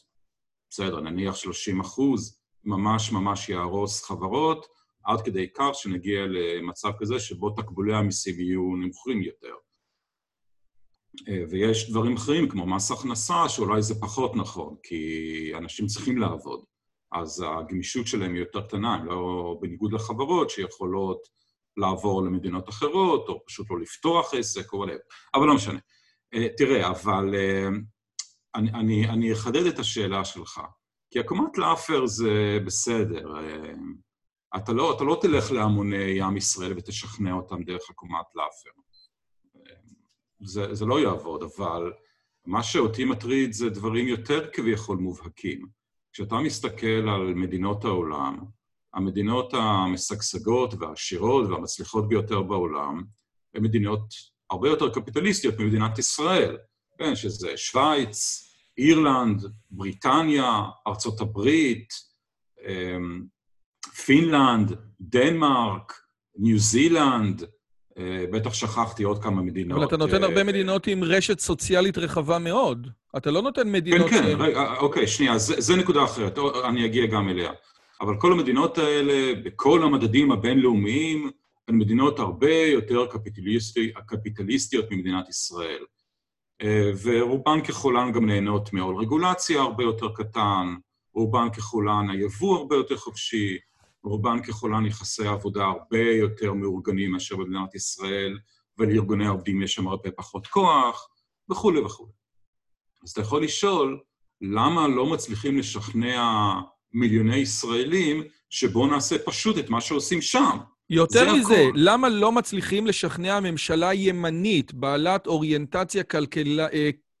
בסדר, נניח שלושים אחוז, ממש ממש יהרוס חברות, עד כדי כך שנגיע למצב כזה שבו תקבולי המיסים יהיו נמוכים יותר. ויש דברים אחרים, כמו מס הכנסה, שאולי זה פחות נכון, כי אנשים צריכים לעבוד. אז הגמישות שלהם היא יותר קטנה, הם לא בניגוד לחברות שיכולות לעבור למדינות אחרות, או פשוט לא לפתוח עסק, או עליו. אבל לא משנה. תראה, אבל אני, אני, אני אחדד את השאלה שלך, כי עקומת לאפר זה בסדר. אתה לא, אתה לא תלך להמוני עם ישראל ותשכנע אותם דרך עקומת לאפר. זה, זה לא יעבוד, אבל מה שאותי מטריד זה דברים יותר כביכול מובהקים. כשאתה מסתכל על מדינות העולם, המדינות המשגשגות והעשירות והמצליחות ביותר בעולם, הן מדינות הרבה יותר קפיטליסטיות ממדינת ישראל, כן, שזה שוויץ, אירלנד, בריטניה, ארצות הברית, פינלנד, דנמרק, ניו זילנד, בטח שכחתי עוד כמה מדינות. אבל אתה נותן הרבה מדינות עם רשת סוציאלית רחבה מאוד. אתה לא נותן מדינות... כן, כן, אוקיי, שנייה, זה נקודה אחרת, אני אגיע גם אליה. אבל כל המדינות האלה, בכל המדדים הבינלאומיים, הן מדינות הרבה יותר קפיטליסטיות ממדינת ישראל. ורובן ככולן גם נהנות מעול רגולציה הרבה יותר קטן, רובן ככולן היבוא הרבה יותר חופשי, רובן ככולן יחסי עבודה הרבה יותר מאורגנים מאשר במדינת ישראל, ולארגוני העובדים יש שם הרבה פחות כוח, וכו' וכו'. אז אתה יכול לשאול, למה לא מצליחים לשכנע מיליוני ישראלים שבואו נעשה פשוט את מה שעושים שם? יותר מזה, למה לא מצליחים לשכנע ממשלה ימנית, בעלת אוריינטציה כלכלה...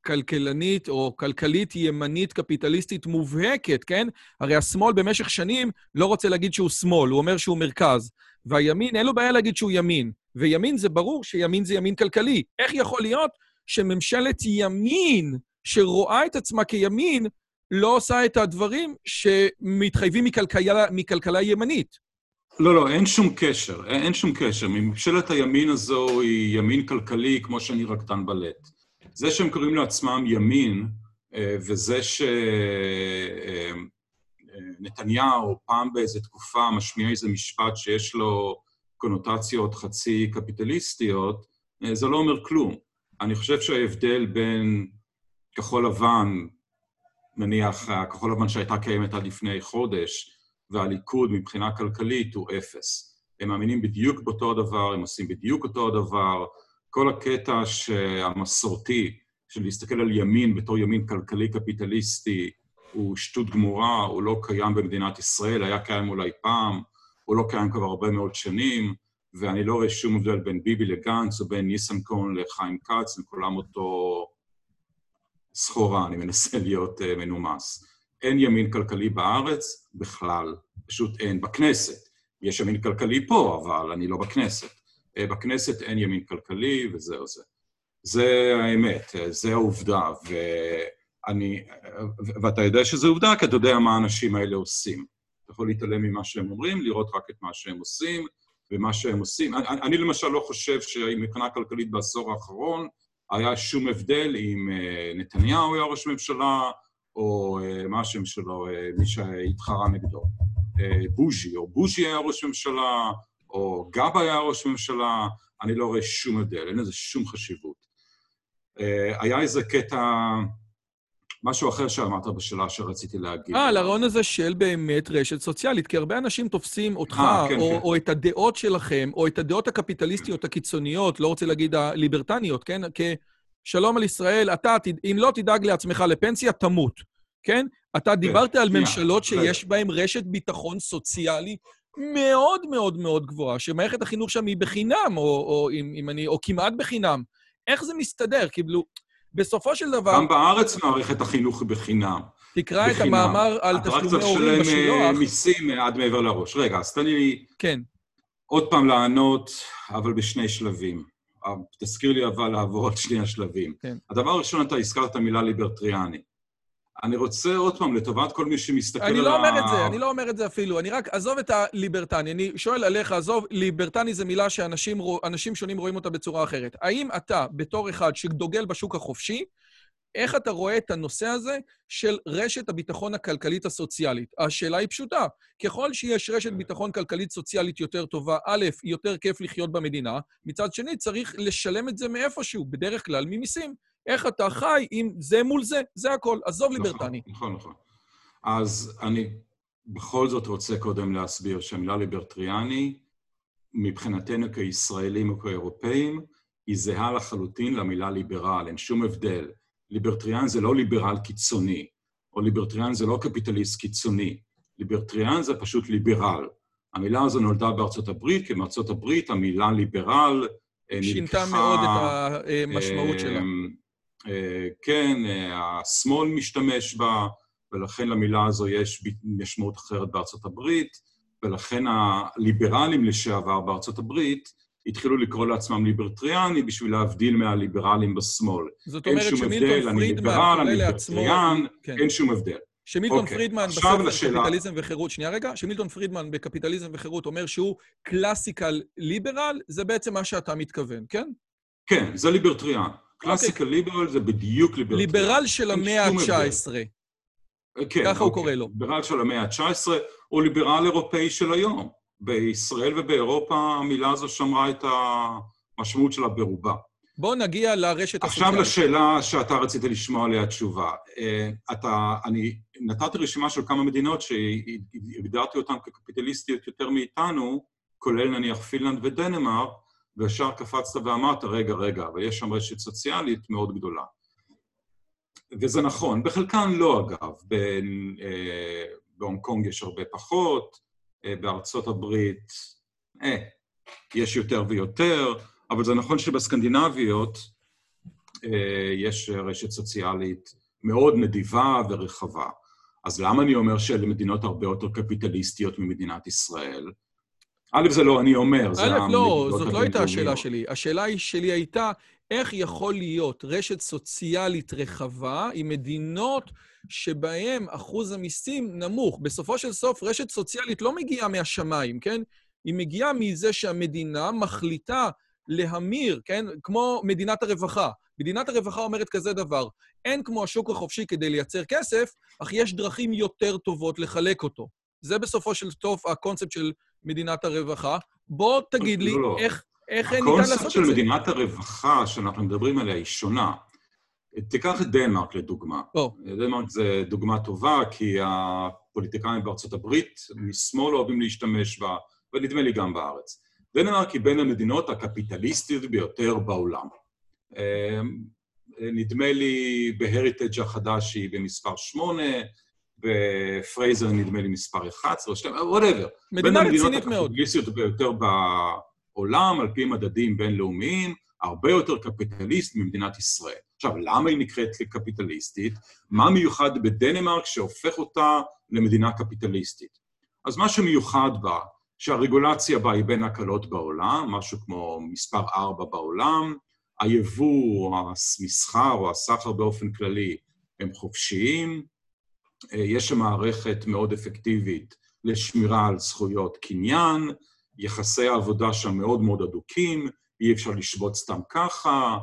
כלכלנית או כלכלית ימנית קפיטליסטית מובהקת, כן? הרי השמאל במשך שנים לא רוצה להגיד שהוא שמאל, הוא אומר שהוא מרכז. והימין, אין לו בעיה להגיד שהוא ימין. וימין זה ברור שימין זה ימין כלכלי. איך יכול להיות שממשלת ימין שרואה את עצמה כימין לא עושה את הדברים שמתחייבים מכלכלה, מכלכלה ימנית? לא, לא, אין שום קשר. אין שום קשר. ממשלת הימין הזו היא ימין כלכלי כמו שאני רקדן בלט. זה שהם קוראים לעצמם ימין, וזה שנתניהו פעם באיזו תקופה משמיע איזה משפט שיש לו קונוטציות חצי קפיטליסטיות, זה לא אומר כלום. אני חושב שההבדל בין כחול לבן, נניח, כחול לבן שהייתה קיימת עד לפני חודש, והליכוד מבחינה כלכלית הוא אפס. הם מאמינים בדיוק באותו הדבר, הם עושים בדיוק אותו הדבר, כל הקטע המסורתי של להסתכל על ימין בתור ימין כלכלי קפיטליסטי הוא שטות גמורה, הוא לא קיים במדינת ישראל, היה קיים אולי פעם, הוא לא קיים כבר הרבה מאוד שנים, ואני לא רואה שום הבדל בין ביבי לגנץ או בין ניסן קורן לחיים כץ, הם כולם אותו סחורה, אני מנסה להיות uh, מנומס. אין ימין כלכלי בארץ בכלל, פשוט אין בכנסת. יש ימין כלכלי פה, אבל אני לא בכנסת. בכנסת אין ימין כלכלי, וזהו זה. זה האמת, זה העובדה, ואני, ואתה יודע שזה עובדה, כי אתה יודע מה האנשים האלה עושים. אתה יכול להתעלם ממה שהם אומרים, לראות רק את מה שהם עושים, ומה שהם עושים. אני, אני למשל לא חושב שמבחינה כלכלית בעשור האחרון, היה שום הבדל אם נתניהו היה ראש ממשלה, או מה שם שלו, מי שהתחרה נגדו. בוז'י, או בוז'י היה ראש ממשלה, או גבא היה ראש ממשלה, אני לא רואה שום הבדל, אין לזה שום חשיבות. היה איזה קטע משהו אחר שאמרת בשאלה שרציתי להגיד. אה, לרעיון הזה של באמת רשת סוציאלית, כי הרבה אנשים תופסים אותך, 아, כן, או, כן. או את הדעות שלכם, או את הדעות הקפיטליסטיות הקיצוניות, לא רוצה להגיד הליברטניות, כן? כשלום על ישראל, אתה, אם לא תדאג לעצמך לפנסיה, תמות, כן? אתה דיברת על ממשלות שיש בהן רשת ביטחון סוציאלי מאוד מאוד מאוד גבוהה, שמערכת החינוך שם היא בחינם, או, או, אם, אם אני, או כמעט בחינם. איך זה מסתדר? כאילו, בסופו של דבר... גם בארץ מערכת החינוך בחינם. תקרא בחינם. את המאמר על תשלומי הורים בשילוח. אתה רק צריך לשלם מיסים עד מעבר לראש. רגע, אז תן לי כן. עוד פעם לענות, אבל בשני שלבים. תזכיר לי אבל לעבור על שני השלבים. כן. הדבר הראשון, אתה הזכרת את המילה ליברטריאני. אני רוצה עוד פעם, לטובת כל מי שמסתכל אני על... אני לא אומר ה... את זה, אני לא אומר את זה אפילו. אני רק עזוב את הליברטני. אני שואל עליך, עזוב, ליברטני זה מילה שאנשים אנשים שונים רואים אותה בצורה אחרת. האם אתה, בתור אחד שדוגל בשוק החופשי, איך אתה רואה את הנושא הזה של רשת הביטחון הכלכלית הסוציאלית? השאלה היא פשוטה. ככל שיש רשת ביטחון כלכלית סוציאלית יותר טובה, א', יותר כיף לחיות במדינה, מצד שני צריך לשלם את זה מאיפשהו, בדרך כלל ממיסים. איך אתה חי עם זה מול זה, זה הכל. עזוב נכון, ליברטני. נכון, נכון. אז אני בכל זאת רוצה קודם להסביר שהמילה ליברטריאני, מבחינתנו כישראלים או כאירופאים, היא זהה לחלוטין למילה ליברל, אין שום הבדל. ליברטריאן זה לא ליברל קיצוני, או ליברטריאן זה לא קפיטליסט קיצוני. ליברטריאן זה פשוט ליברל. המילה הזו נולדה בארצות הברית, כי בארצות הברית המילה ליברל שינתה נלקחה, מאוד את המשמעות אה, שלה. כן, השמאל משתמש בה, ולכן למילה הזו יש משמעות אחרת בארצות הברית, ולכן הליברלים לשעבר בארצות הברית התחילו לקרוא לעצמם ליברטריאני בשביל להבדיל מהליברלים בשמאל. זאת אומרת שמילטון פרידמן קורא לעצמו... אין שום הבדל. שמילטון פרידמן בספר קפיטליזם וחירות, שנייה רגע, שמילטון פרידמן בקפיטליזם וחירות אומר שהוא קלאסיקל ליברל, זה בעצם מה שאתה מתכוון, כן? כן, זה ליברטריאן. קלאסיקל ליברל זה בדיוק ליברל. ליברל של המאה ה-תשע עשרה. כן. ככה הוא קורא לו. ליברל של המאה ה-תשע עשרה, או ליברל אירופאי של היום. בישראל ובאירופה המילה הזו שמרה את המשמעות שלה ברובה. בואו נגיע לרשת הסוציאלית. עכשיו לשאלה שאתה רצית לשמוע עליה תשובה. אתה, אני נתתי רשימה של כמה מדינות שהגדרתי אותן כקפיטליסטיות יותר מאיתנו, כולל נניח פינלנד ודנמרק, וישר קפצת ואמרת, רגע, רגע, אבל יש שם רשת סוציאלית מאוד גדולה. וזה נכון, בחלקן לא אגב, בין, אה, בהונג קונג יש הרבה פחות, אה, בארצות הברית אה, יש יותר ויותר, אבל זה נכון שבסקנדינביות אה, יש רשת סוציאלית מאוד נדיבה ורחבה. אז למה אני אומר שאלה מדינות הרבה יותר קפיטליסטיות ממדינת ישראל? א', זה לא, אני אומר. א', לא, זאת לא הייתה השאלה שלי. השאלה שלי הייתה, איך יכול להיות רשת סוציאלית רחבה עם מדינות שבהן אחוז המיסים נמוך? בסופו של סוף, רשת סוציאלית לא מגיעה מהשמיים, כן? היא מגיעה מזה שהמדינה מחליטה להמיר, כן? כמו מדינת הרווחה. מדינת הרווחה אומרת כזה דבר, אין כמו השוק החופשי כדי לייצר כסף, אך יש דרכים יותר טובות לחלק אותו. זה בסופו של סוף הקונספט של... מדינת הרווחה, בוא תגיד לי איך ניתן לעשות את זה. הקונספט של מדינת הרווחה שאנחנו מדברים עליה היא שונה. תיקח את דנמרק לדוגמה. דנמרק זה דוגמה טובה, כי הפוליטיקאים בארצות הברית משמאל אוהבים להשתמש בה, ונדמה לי גם בארץ. דנמרק היא בין המדינות הקפיטליסטיות ביותר בעולם. נדמה לי בהריטג' החדש היא במספר שמונה, בפרייזר נדמה לי מספר אחת עשרה, whatever. מדינה רצינית מאוד. הקפיטליסטיות ביותר בעולם, על פי מדדים בינלאומיים, הרבה יותר קפיטליסט ממדינת ישראל. עכשיו, למה היא נקראת לקפיטליסטית? מה מיוחד בדנמרק שהופך אותה למדינה קפיטליסטית? אז מה שמיוחד בה, שהרגולציה בה היא בין הקלות בעולם, משהו כמו מספר ארבע בעולם, היבוא, המסחר או הסחר באופן כללי הם חופשיים, יש מערכת מאוד אפקטיבית לשמירה על זכויות קניין, יחסי העבודה שם מאוד מאוד אדוקים, אי אפשר לשבות סתם ככה,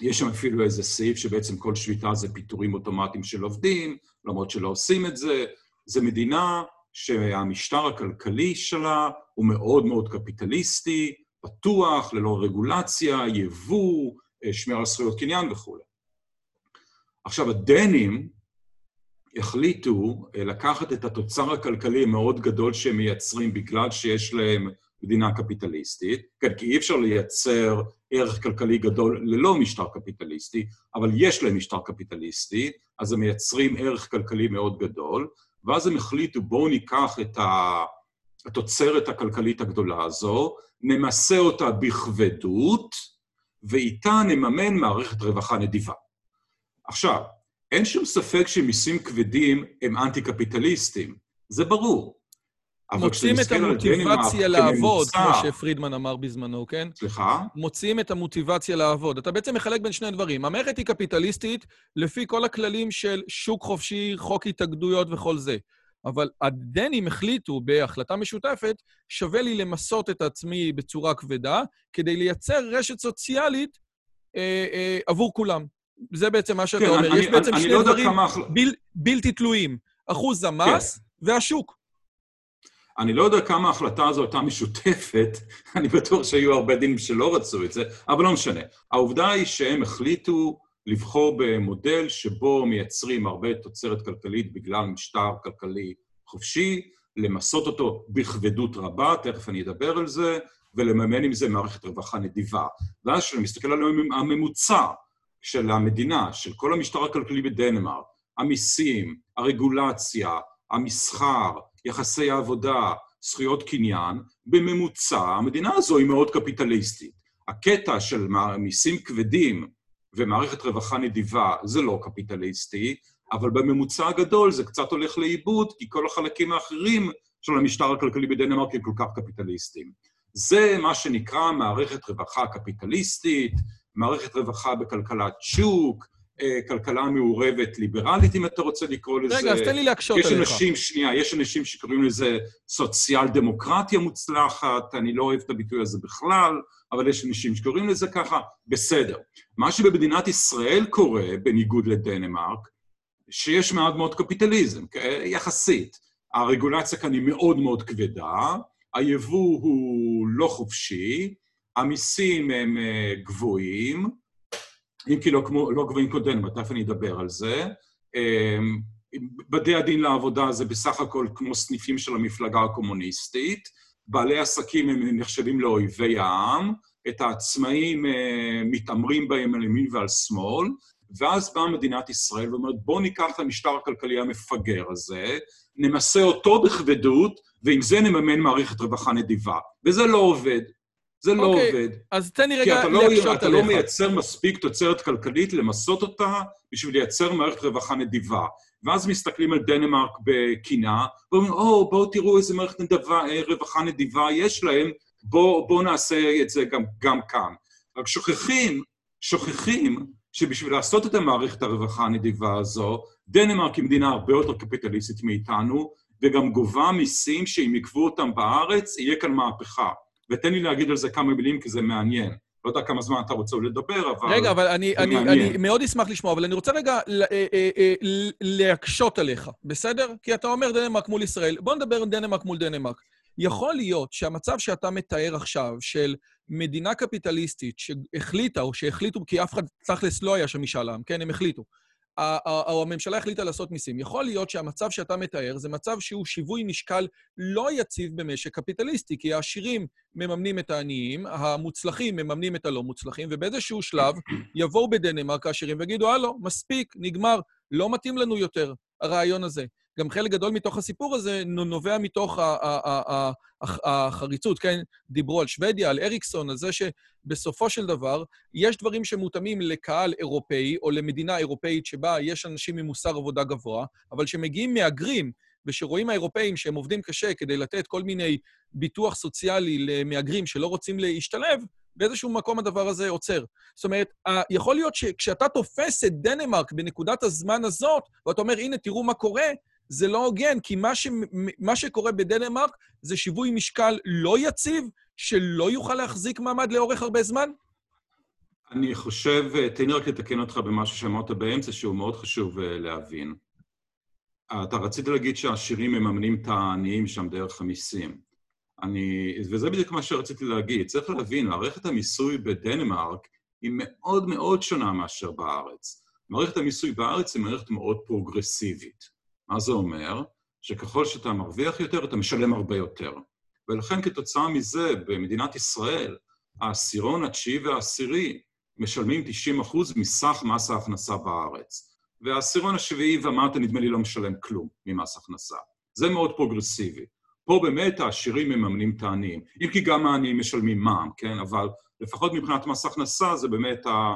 יש שם אפילו איזה סעיף שבעצם כל שביתה זה פיטורים אוטומטיים של עובדים, למרות שלא עושים את זה. זה מדינה שהמשטר הכלכלי שלה הוא מאוד מאוד קפיטליסטי, פתוח, ללא רגולציה, יבוא, שמירה על זכויות קניין וכו'. עכשיו, הדנים החליטו לקחת את התוצר הכלכלי המאוד גדול שהם מייצרים, בגלל שיש להם מדינה קפיטליסטית, כן, כי אי אפשר לייצר ערך כלכלי גדול ללא משטר קפיטליסטי, אבל יש להם משטר קפיטליסטי, אז הם מייצרים ערך כלכלי מאוד גדול, ואז הם החליטו, בואו ניקח את התוצרת הכלכלית הגדולה הזו, נמסה אותה בכבדות, ואיתה נממן מערכת רווחה נדיבה. עכשיו, אין שום ספק שמיסים כבדים הם אנטי-קפיטליסטים, זה ברור. מוצאים את המוטיבציה לעבוד, כמו שפרידמן אמר בזמנו, כן? סליחה? מוצאים את המוטיבציה לעבוד. אתה בעצם מחלק בין שני דברים. המערכת היא קפיטליסטית לפי כל הכללים של שוק חופשי, חוק התאגדויות וכל זה. אבל הדנים החליטו בהחלטה משותפת, שווה לי למסות את עצמי בצורה כבדה, כדי לייצר רשת סוציאלית אה, אה, עבור כולם. זה בעצם מה שאתה כן, אומר. אני, יש אני, בעצם אני שני לא דברים כמה... בל, בלתי תלויים. אחוז המס כן. והשוק. אני לא יודע כמה ההחלטה הזו הייתה משותפת, אני בטוח שהיו הרבה דינים שלא רצו את זה, אבל לא משנה. העובדה היא שהם החליטו לבחור במודל שבו מייצרים הרבה תוצרת כלכלית בגלל משטר כלכלי חופשי, למסות אותו בכבדות רבה, תכף אני אדבר על זה, ולממן עם זה מערכת רווחה נדיבה. ואז שאני מסתכל על הממוצע של המדינה, של כל המשטר הכלכלי בדנמרק, המיסים, הרגולציה, המסחר, יחסי העבודה, זכויות קניין, בממוצע, המדינה הזו היא מאוד קפיטליסטית. הקטע של מיסים כבדים ומערכת רווחה נדיבה זה לא קפיטליסטי, אבל בממוצע הגדול זה קצת הולך לאיבוד, כי כל החלקים האחרים של המשטר הכלכלי בדנמרק הם כל כך קפיטליסטיים. זה מה שנקרא מערכת רווחה קפיטליסטית, מערכת רווחה בכלכלת שוק, כלכלה מעורבת ליברלית, אם אתה רוצה לקרוא לזה. רגע, אז תן לי להקשות עליך. יש אנשים, שנייה, יש אנשים שקוראים לזה סוציאל דמוקרטיה מוצלחת, אני לא אוהב את הביטוי הזה בכלל, אבל יש אנשים שקוראים לזה ככה, בסדר. מה שבמדינת ישראל קורה, בניגוד לדנמרק, שיש מאוד מאוד קפיטליזם, יחסית. הרגולציה כאן היא מאוד מאוד כבדה, היבוא הוא לא חופשי, המיסים הם גבוהים, אם כי לא, כמו, לא גבוהים קודם, תכף אני אדבר על זה. בתי הדין לעבודה זה בסך הכל כמו סניפים של המפלגה הקומוניסטית, בעלי עסקים הם נחשבים לאויבי העם, את העצמאים מתאמרים בהם על ימין ועל שמאל, ואז באה מדינת ישראל ואומרת, בואו ניקח את המשטר הכלכלי המפגר הזה, נמסה אותו בכבדות, ועם זה נממן מערכת רווחה נדיבה. וזה לא עובד. זה לא okay, עובד. אז תן לי רגע להקשות עליך. כי אתה לא מייצר מספיק תוצרת כלכלית למסות אותה בשביל לייצר מערכת רווחה נדיבה. ואז מסתכלים על דנמרק בקינה, ואומרים, או, oh, בואו תראו איזה מערכת נדבה, רווחה נדיבה יש להם, בואו בוא נעשה את זה גם, גם כאן. רק שוכחים, שוכחים שבשביל לעשות את המערכת הרווחה הנדיבה הזו, דנמרק היא מדינה הרבה יותר קפיטליסטית מאיתנו, וגם גובה מיסים שאם יקבו אותם בארץ, יהיה כאן מהפכה. ותן לי להגיד על זה כמה מילים, כי זה מעניין. לא יודע כמה זמן אתה רוצה לדבר, אבל... רגע, אבל אני, אני, אני מאוד אשמח לשמוע, אבל אני רוצה רגע להקשות עליך, בסדר? כי אתה אומר דנמרק מול ישראל. בוא נדבר דנמרק מול דנמרק. יכול להיות שהמצב שאתה מתאר עכשיו, של מדינה קפיטליסטית שהחליטה, או שהחליטו, כי אף אחד תכלס לא היה שמשאל העם, כן, הם החליטו. או הממשלה החליטה לעשות מיסים. יכול להיות שהמצב שאתה מתאר זה מצב שהוא שיווי משקל לא יציב במשק קפיטליסטי, כי העשירים מממנים את העניים, המוצלחים מממנים את הלא מוצלחים, ובאיזשהו שלב יבואו בדנמרק העשירים ויגידו, הלו, מספיק, נגמר, לא מתאים לנו יותר הרעיון הזה. גם חלק גדול מתוך הסיפור הזה נובע מתוך החריצות, כן? דיברו על שוודיה, על אריקסון, על זה שבסופו של דבר יש דברים שמותאמים לקהל אירופאי או למדינה אירופאית שבה יש אנשים עם מוסר עבודה גבוה, אבל שמגיעים מהגרים ושרואים האירופאים שהם עובדים קשה כדי לתת כל מיני ביטוח סוציאלי למהגרים שלא רוצים להשתלב, באיזשהו מקום הדבר הזה עוצר. זאת אומרת, יכול להיות שכשאתה תופס את דנמרק בנקודת הזמן הזאת, ואתה אומר, הנה, תראו מה קורה, זה לא הוגן, כי מה, ש... מה שקורה בדנמרק זה שיווי משקל לא יציב, שלא יוכל להחזיק מעמד לאורך הרבה זמן? אני חושב, תן לי רק לתקן אותך במשהו שאמרת באמצע, שהוא מאוד חשוב להבין. אתה רצית להגיד שהעשירים מממנים את העניים שם דרך המיסים. אני, וזה בדיוק מה שרציתי להגיד. צריך להבין, מערכת המיסוי בדנמרק היא מאוד מאוד שונה מאשר בארץ. מערכת המיסוי בארץ היא מערכת מאוד פרוגרסיבית. מה זה אומר? שככל שאתה מרוויח יותר, אתה משלם הרבה יותר. ולכן כתוצאה מזה, במדינת ישראל, העשירון התשיעי והעשירי משלמים תשעים אחוז מסך מס ההכנסה בארץ. והעשירון השביעי ומטה, נדמה לי, לא משלם כלום ממס הכנסה. זה מאוד פרוגרסיבי. פה באמת העשירים מממנים את העניים. אם כי גם העניים משלמים מע"מ, כן? אבל לפחות מבחינת מס הכנסה, זה באמת ה...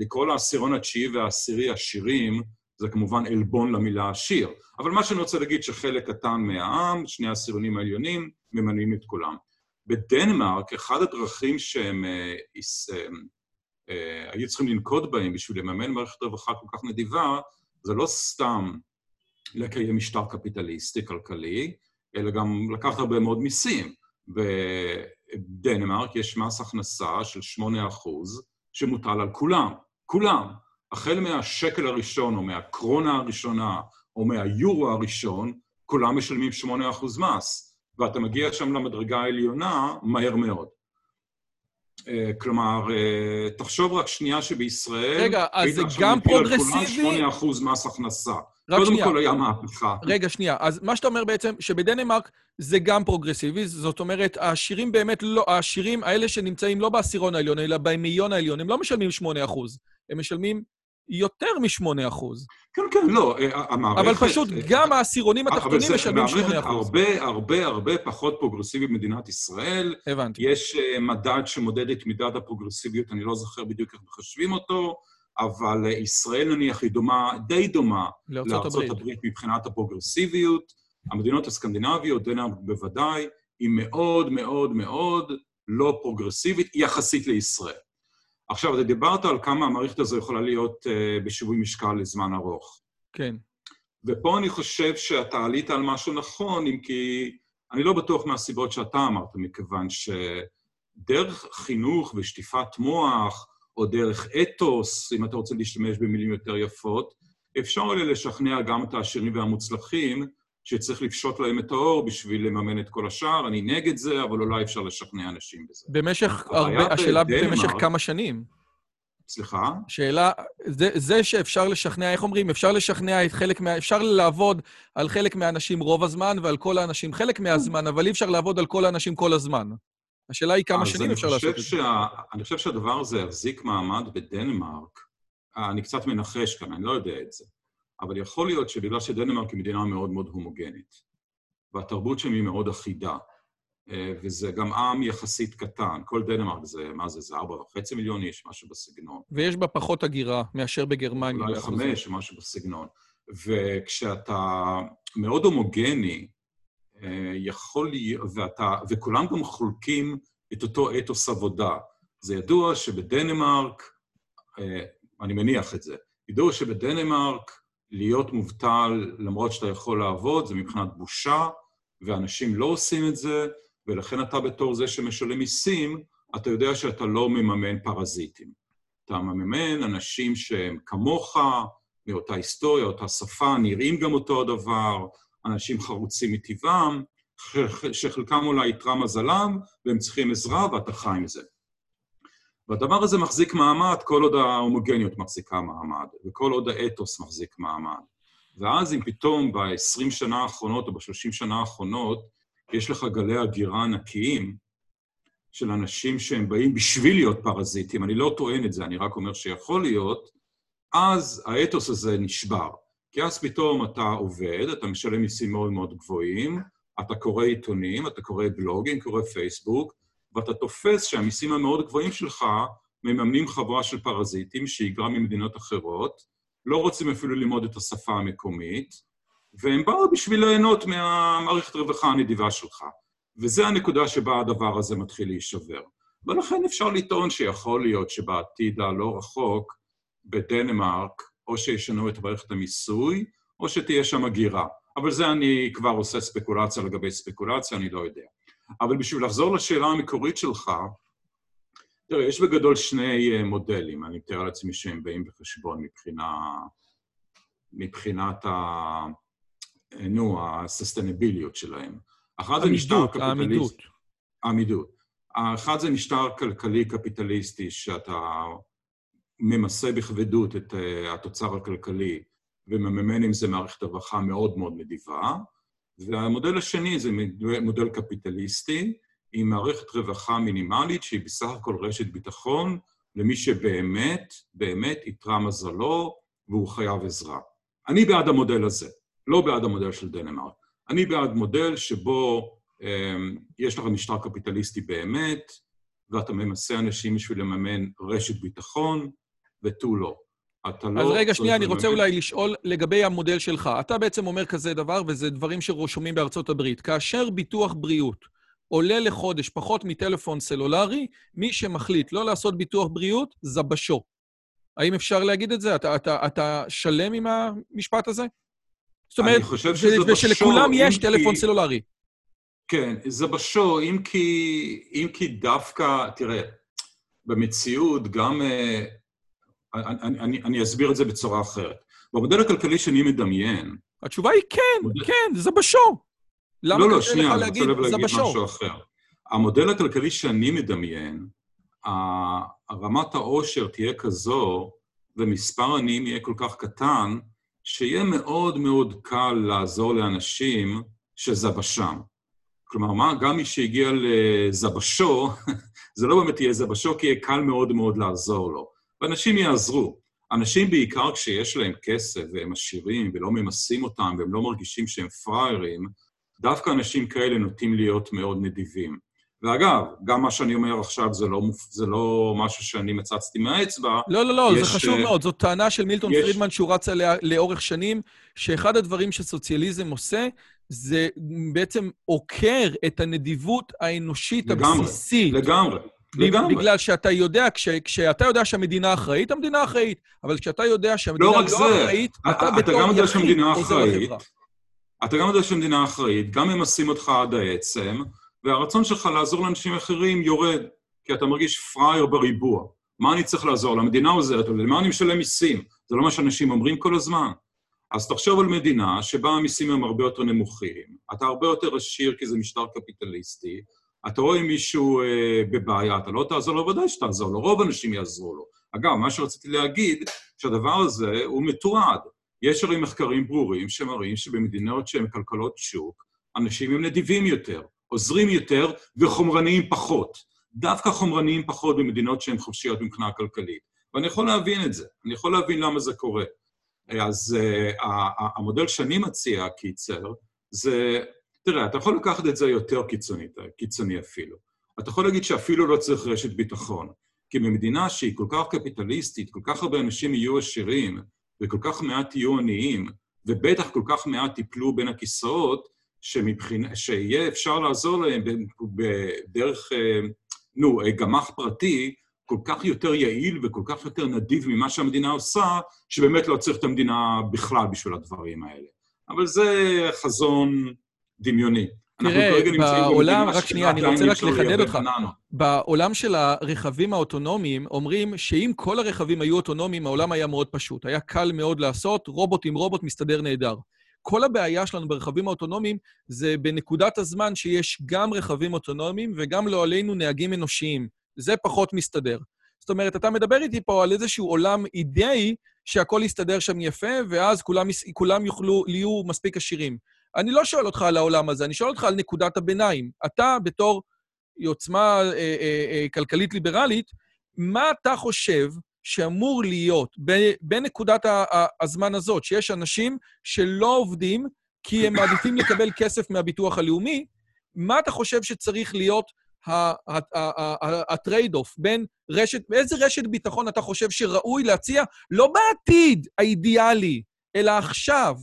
לקרוא לעשירון התשיעי והעשירי עשירים, זה כמובן אלבון למילה עשיר. אבל מה שאני רוצה להגיד שחלק קטן מהעם, שני העשירונים העליונים, ממנים את כולם. בדנמרק, אחד הדרכים שהם היו צריכים לנקוד בהם בשביל לממן מערכת רווחה כל כך נדיבה, זה לא סתם לקיים משטר קפיטליסטי, כלכלי, אלא גם לקחת הרבה מאוד מיסים. בדנמרק יש מס הכנסה של שמונה אחוז, שמוטל על כולם, כולם, החל מהשקל הראשון, או מהקרונה הראשונה, או מהיורו הראשון, כולם משלמים שמונה אחוז מס, ואתה מגיע שם למדרגה העליונה מהר מאוד. כלומר, תחשוב רק שנייה שבישראל... רגע, אז זה גם פרוגרסיבי... שמונה אחוז מס הכנסה. קודם כל היה מהפכה. רגע, שנייה. אז מה שאתה אומר בעצם, שבדנמרק זה גם פרוגרסיבי, זאת אומרת, העשירים באמת לא... העשירים האלה שנמצאים לא בעשירון העליון, אלא במאיון העליון, הם לא משלמים שמונה אחוז. הם משלמים יותר מ-שמונה אחוז. כן, כן, לא. המערכת... אבל פשוט גם העשירונים התחתונים משלמים שמונה אחוז. המערכת הרבה, הרבה, הרבה פחות פרוגרסיבית במדינת ישראל. הבנתי. יש מדד שמודד את מידת הפרוגרסיביות, אני לא זוכר בדיוק איך מחשבים אותו, אבל ישראל נניח היא דומה, די דומה לארצות הברית מבחינת הפרוגרסיביות. המדינות הסקנדינביות, דנמרק בוודאי, היא מאוד מאוד מאוד לא פרוגרסיבית, יחסית לישראל. עכשיו, אתה דיברת על כמה המערכת הזו יכולה להיות uh, בשיווי משקל לזמן ארוך. כן. ופה אני חושב שאתה עלית על משהו נכון, אם כי אני לא בטוח מהסיבות שאתה אמרת, מכיוון שדרך חינוך ושטיפת מוח, או דרך אתוס, אם אתה רוצה להשתמש במילים יותר יפות, אפשר אולי לשכנע גם את העשירים והמוצלחים, שצריך לפשוט להם את האור בשביל לממן את כל השאר, אני נגד זה, אבל אולי אפשר לשכנע אנשים בזה. במשך הרבה, השאלה במשך כמה שנים. סליחה? שאלה, זה, זה שאפשר לשכנע, איך אומרים, אפשר לשכנע את חלק מה... אפשר לעבוד על חלק מהאנשים רוב הזמן, ועל כל האנשים חלק מהזמן, אבל אי אפשר לעבוד על כל האנשים כל הזמן. השאלה היא כמה שנים אפשר לעשות את זה. אני חושב שהדבר הזה החזיק מעמד בדנמרק, אני קצת מנחש כאן, אני לא יודע את זה. אבל יכול להיות שבגלל שדנמרק היא מדינה מאוד מאוד הומוגנית, והתרבות שם היא מאוד אחידה, וזה גם עם יחסית קטן. כל דנמרק זה, מה זה, זה ארבע וחצי מיליון איש, משהו בסגנון. ויש בה פחות הגירה מאשר בגרמניה. אולי חמש, משהו בסגנון. וכשאתה מאוד הומוגני, יכול ואתה, וכולם גם חולקים את אותו אתוס עבודה. זה ידוע שבדנמרק, אני מניח את זה, ידעו שבדנמרק להיות מובטל, למרות שאתה יכול לעבוד, זה מבחינת בושה, ואנשים לא עושים את זה, ולכן אתה בתור זה שמשלם מיסים, אתה יודע שאתה לא מממן פרזיטים. אתה מממן אנשים שהם כמוך, מאותה היסטוריה, אותה שפה, נראים גם אותו הדבר, אנשים חרוצים מטבעם, שחלקם אולי יתרע מזלם, והם צריכים עזרה, ואתה חי עם זה. והדבר הזה מחזיק מעמד, כל עוד ההומוגניות מחזיקה מעמד, וכל עוד האתוס מחזיק מעמד. ואז אם פתאום ב-עשרים שנה האחרונות או ב-שלושים שנה האחרונות, יש לך גלי הגירה ענקיים של אנשים שהם באים בשביל להיות פרזיטים, אני לא טוען את זה, אני רק אומר שיכול להיות, אז האתוס הזה נשבר. כי אז פתאום אתה עובד, אתה משלם מיסים מאוד מאוד גבוהים, אתה קורא עיתונים, אתה קורא בלוגים, קורא פייסבוק, ואתה תופס שהמיסים המאוד גבוהים שלך מממנים חברה של פרזיטים שהיגרה ממדינות אחרות, לא רוצים אפילו ללמוד את השפה המקומית, והם באו בשביל ליהנות מהמערכת רווחה הנדיבה שלך. וזו הנקודה שבה הדבר הזה מתחיל להישבר. ולכן אפשר לטעון שיכול להיות שבעתיד הלא רחוק, בדנמרק, או שישנו את מערכת המיסוי, או שתהיה שם הגירה. אבל זה אני כבר עושה ספקולציה לגבי ספקולציה, אני לא יודע. אבל בשביל לחזור לשאלה המקורית שלך, תראה, יש בגדול שני מודלים, אני מתאר לעצמי שהם באים בחשבון מבחינה, מבחינת ה... נו, הססטנביליות שלהם. אחד זה משטר קפיטליסטי. עמידות. אחד זה משטר כלכלי קפיטליסטי שאתה ממסה בכבדות את התוצר הכלכלי, ומממן עם זה מערכת הרווחה מאוד מאוד נדיבה. והמודל השני זה מודל קפיטליסטי, עם מערכת רווחה מינימלית, שהיא בסך הכל רשת ביטחון, למי שבאמת, באמת יתרע מזלו, והוא חייב עזרה. אני בעד המודל הזה, לא בעד המודל של דנמרק. אני בעד מודל שבו יש לך משטר קפיטליסטי באמת, ואתה ממסה אנשים בשביל לממן רשת ביטחון, ותו לא. אז רגע שנייה, אני רוצה אולי לשאול לגבי המודל שלך. אתה בעצם אומר כזה דבר, וזה דברים שרושמים בארצות הברית. כאשר ביטוח בריאות עולה לחודש פחות מטלפון סלולרי, מי שמחליט לא לעשות ביטוח בריאות, זבשו. האם אפשר להגיד את זה? אתה, אתה, אתה שלם עם המשפט הזה? זאת אומרת, ושלכולם יש טלפון סלולרי. כן, זבשו, אם כי, אם כי דווקא, תראה, במציאות גם, אני, אני, אני אסביר את זה בצורה אחרת. במודל הכלכלי שאני מדמיין... התשובה היא כן, מודל... כן, זבשו. למה לא, לא, שנייה, אני רוצה לב להגיד בשור. משהו אחר. המודל הכלכלי שאני מדמיין, הרמת העושר תהיה כזו, ומספר עניים יהיה כל כך קטן, שיהיה מאוד מאוד קל לעזור לאנשים שזבשם. כלומר, מה? גם מי שהגיע לזבשו, זה לא באמת יהיה זבשו, כי יהיה קל מאוד מאוד לעזור לו. ואנשים יעזרו. אנשים בעיקר כשיש להם כסף, והם עשירים, ולא ממסים אותם, והם לא מרגישים שהם פריירים, דווקא אנשים כאלה נוטים להיות מאוד נדיבים. ואגב, גם מה שאני אומר עכשיו זה לא, זה לא משהו שאני מצצתי מהאצבע. לא, לא, לא, זה חשוב ש... מאוד. זאת טענה של מילטון יש... פרידמן שהוא רץ עליה לאורך שנים, שאחד הדברים שסוציאליזם עושה, זה בעצם עוקר את הנדיבות האנושית לגמרי, הבסיסית. לגמרי, לגמרי. בגלל שאתה יודע, כש, כשאתה יודע שהמדינה אחראית, המדינה אחראית, אבל כשאתה יודע שהמדינה לא, לא אחראית, אתה, אתה בתור יחיד עוזר לחברה. אתה גם יודע שהמדינה אחראית, גם הם עשים אותך עד העצם, והרצון שלך לעזור לאנשים אחרים יורד, כי אתה מרגיש פרייר בריבוע. מה אני צריך לעזור? למדינה עוזרת, ולמה אני משלם מיסים? זה לא מה שאנשים אומרים כל הזמן. אז תחשוב על מדינה שבה המיסים הם הרבה יותר נמוכים, אתה הרבה יותר עשיר כי זה משטר קפיטליסטי, אתה רואה מישהו אה, בבעיה, אתה לא תעזור לו, ודאי שתעזור לו, רוב אנשים יעזרו לו. אגב, מה שרציתי להגיד, שהדבר הזה הוא מתועד. יש הרי מחקרים ברורים שמראים שבמדינות שהן כלכלות שוק, אנשים הם נדיבים יותר, עוזרים יותר וחומרניים פחות. דווקא חומרניים פחות במדינות שהן חופשיות מבחינה כלכלית. ואני יכול להבין את זה, אני יכול להבין למה זה קורה. אז uh, המודל שאני מציע, קיצר, זה, תראה, אתה יכול לקחת את זה יותר קיצוני, קיצוני אפילו. אתה יכול להגיד שאפילו לא צריך רשת ביטחון, כי במדינה שהיא כל כך קפיטליסטית, כל כך הרבה אנשים יהיו עשירים, וכל כך מעט יהיו עניים, ובטח כל כך מעט טיפלו בין הכיסאות, שמבחינה, שיהיה אפשר לעזור להם בדרך, נו, גמח פרטי, כל כך יותר יעיל וכל כך יותר נדיב ממה שהמדינה עושה, שבאמת לא צריך את המדינה בכלל בשביל הדברים האלה. אבל זה חזון דמיוני. תראה, בעולם, רק שנייה, אני רוצה רק לחדד אותך, בעולם של הרכבים האוטונומיים אומרים שאם כל הרכבים היו אוטונומיים, העולם היה מאוד פשוט, היה קל מאוד לעשות, רובוט עם רובוט מסתדר נהדר. כל הבעיה שלנו ברכבים האוטונומיים זה בנקודת הזמן שיש גם רכבים אוטונומיים וגם לא עלינו נהגים אנושיים, זה פחות מסתדר. זאת אומרת, אתה מדבר איתי פה על איזשהו עולם אידיאי שהכל יסתדר שם יפה, ואז כולם, כולם יוכלו, יהיו מספיק עשירים. אני לא שואל אותך על העולם הזה, אני שואל אותך על נקודת הביניים. אתה, בתור עוצמה אה, אה, אה, כלכלית ליברלית, מה אתה חושב שאמור להיות בנקודת הזמן הזאת, שיש אנשים שלא עובדים כי הם מעדיפים לקבל כסף מהביטוח הלאומי, מה אתה חושב שצריך להיות הטרייד-אוף בין רשת, איזה רשת ביטחון אתה חושב שראוי להציע, לא בעתיד האידיאלי, אלא עכשיו?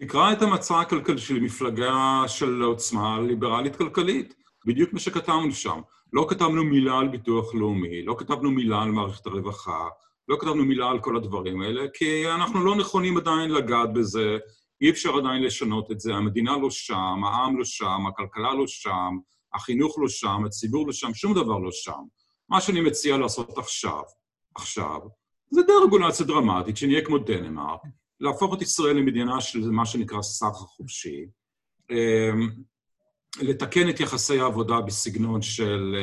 תקרא את המצע הכלכלי של מפלגה של עוצמה ליברלית כלכלית, בדיוק מה שכתבנו שם. לא כתבנו מילה על ביטוח לאומי, לא כתבנו מילה על מערכת הרווחה, לא כתבנו מילה על כל הדברים האלה, כי אנחנו לא נכונים עדיין לגעת בזה, אי אפשר עדיין לשנות את זה, המדינה לא שם, העם לא שם, הכלכלה לא שם, החינוך לא שם, הציבור לא שם, שום דבר לא שם. מה שאני מציע לעשות עכשיו, עכשיו, זה דה-רגולציה דרמטית, שנהיה כמו דנמרק, להפוך את ישראל למדינה של מה שנקרא סחר חופשי, לתקן את יחסי העבודה בסגנון של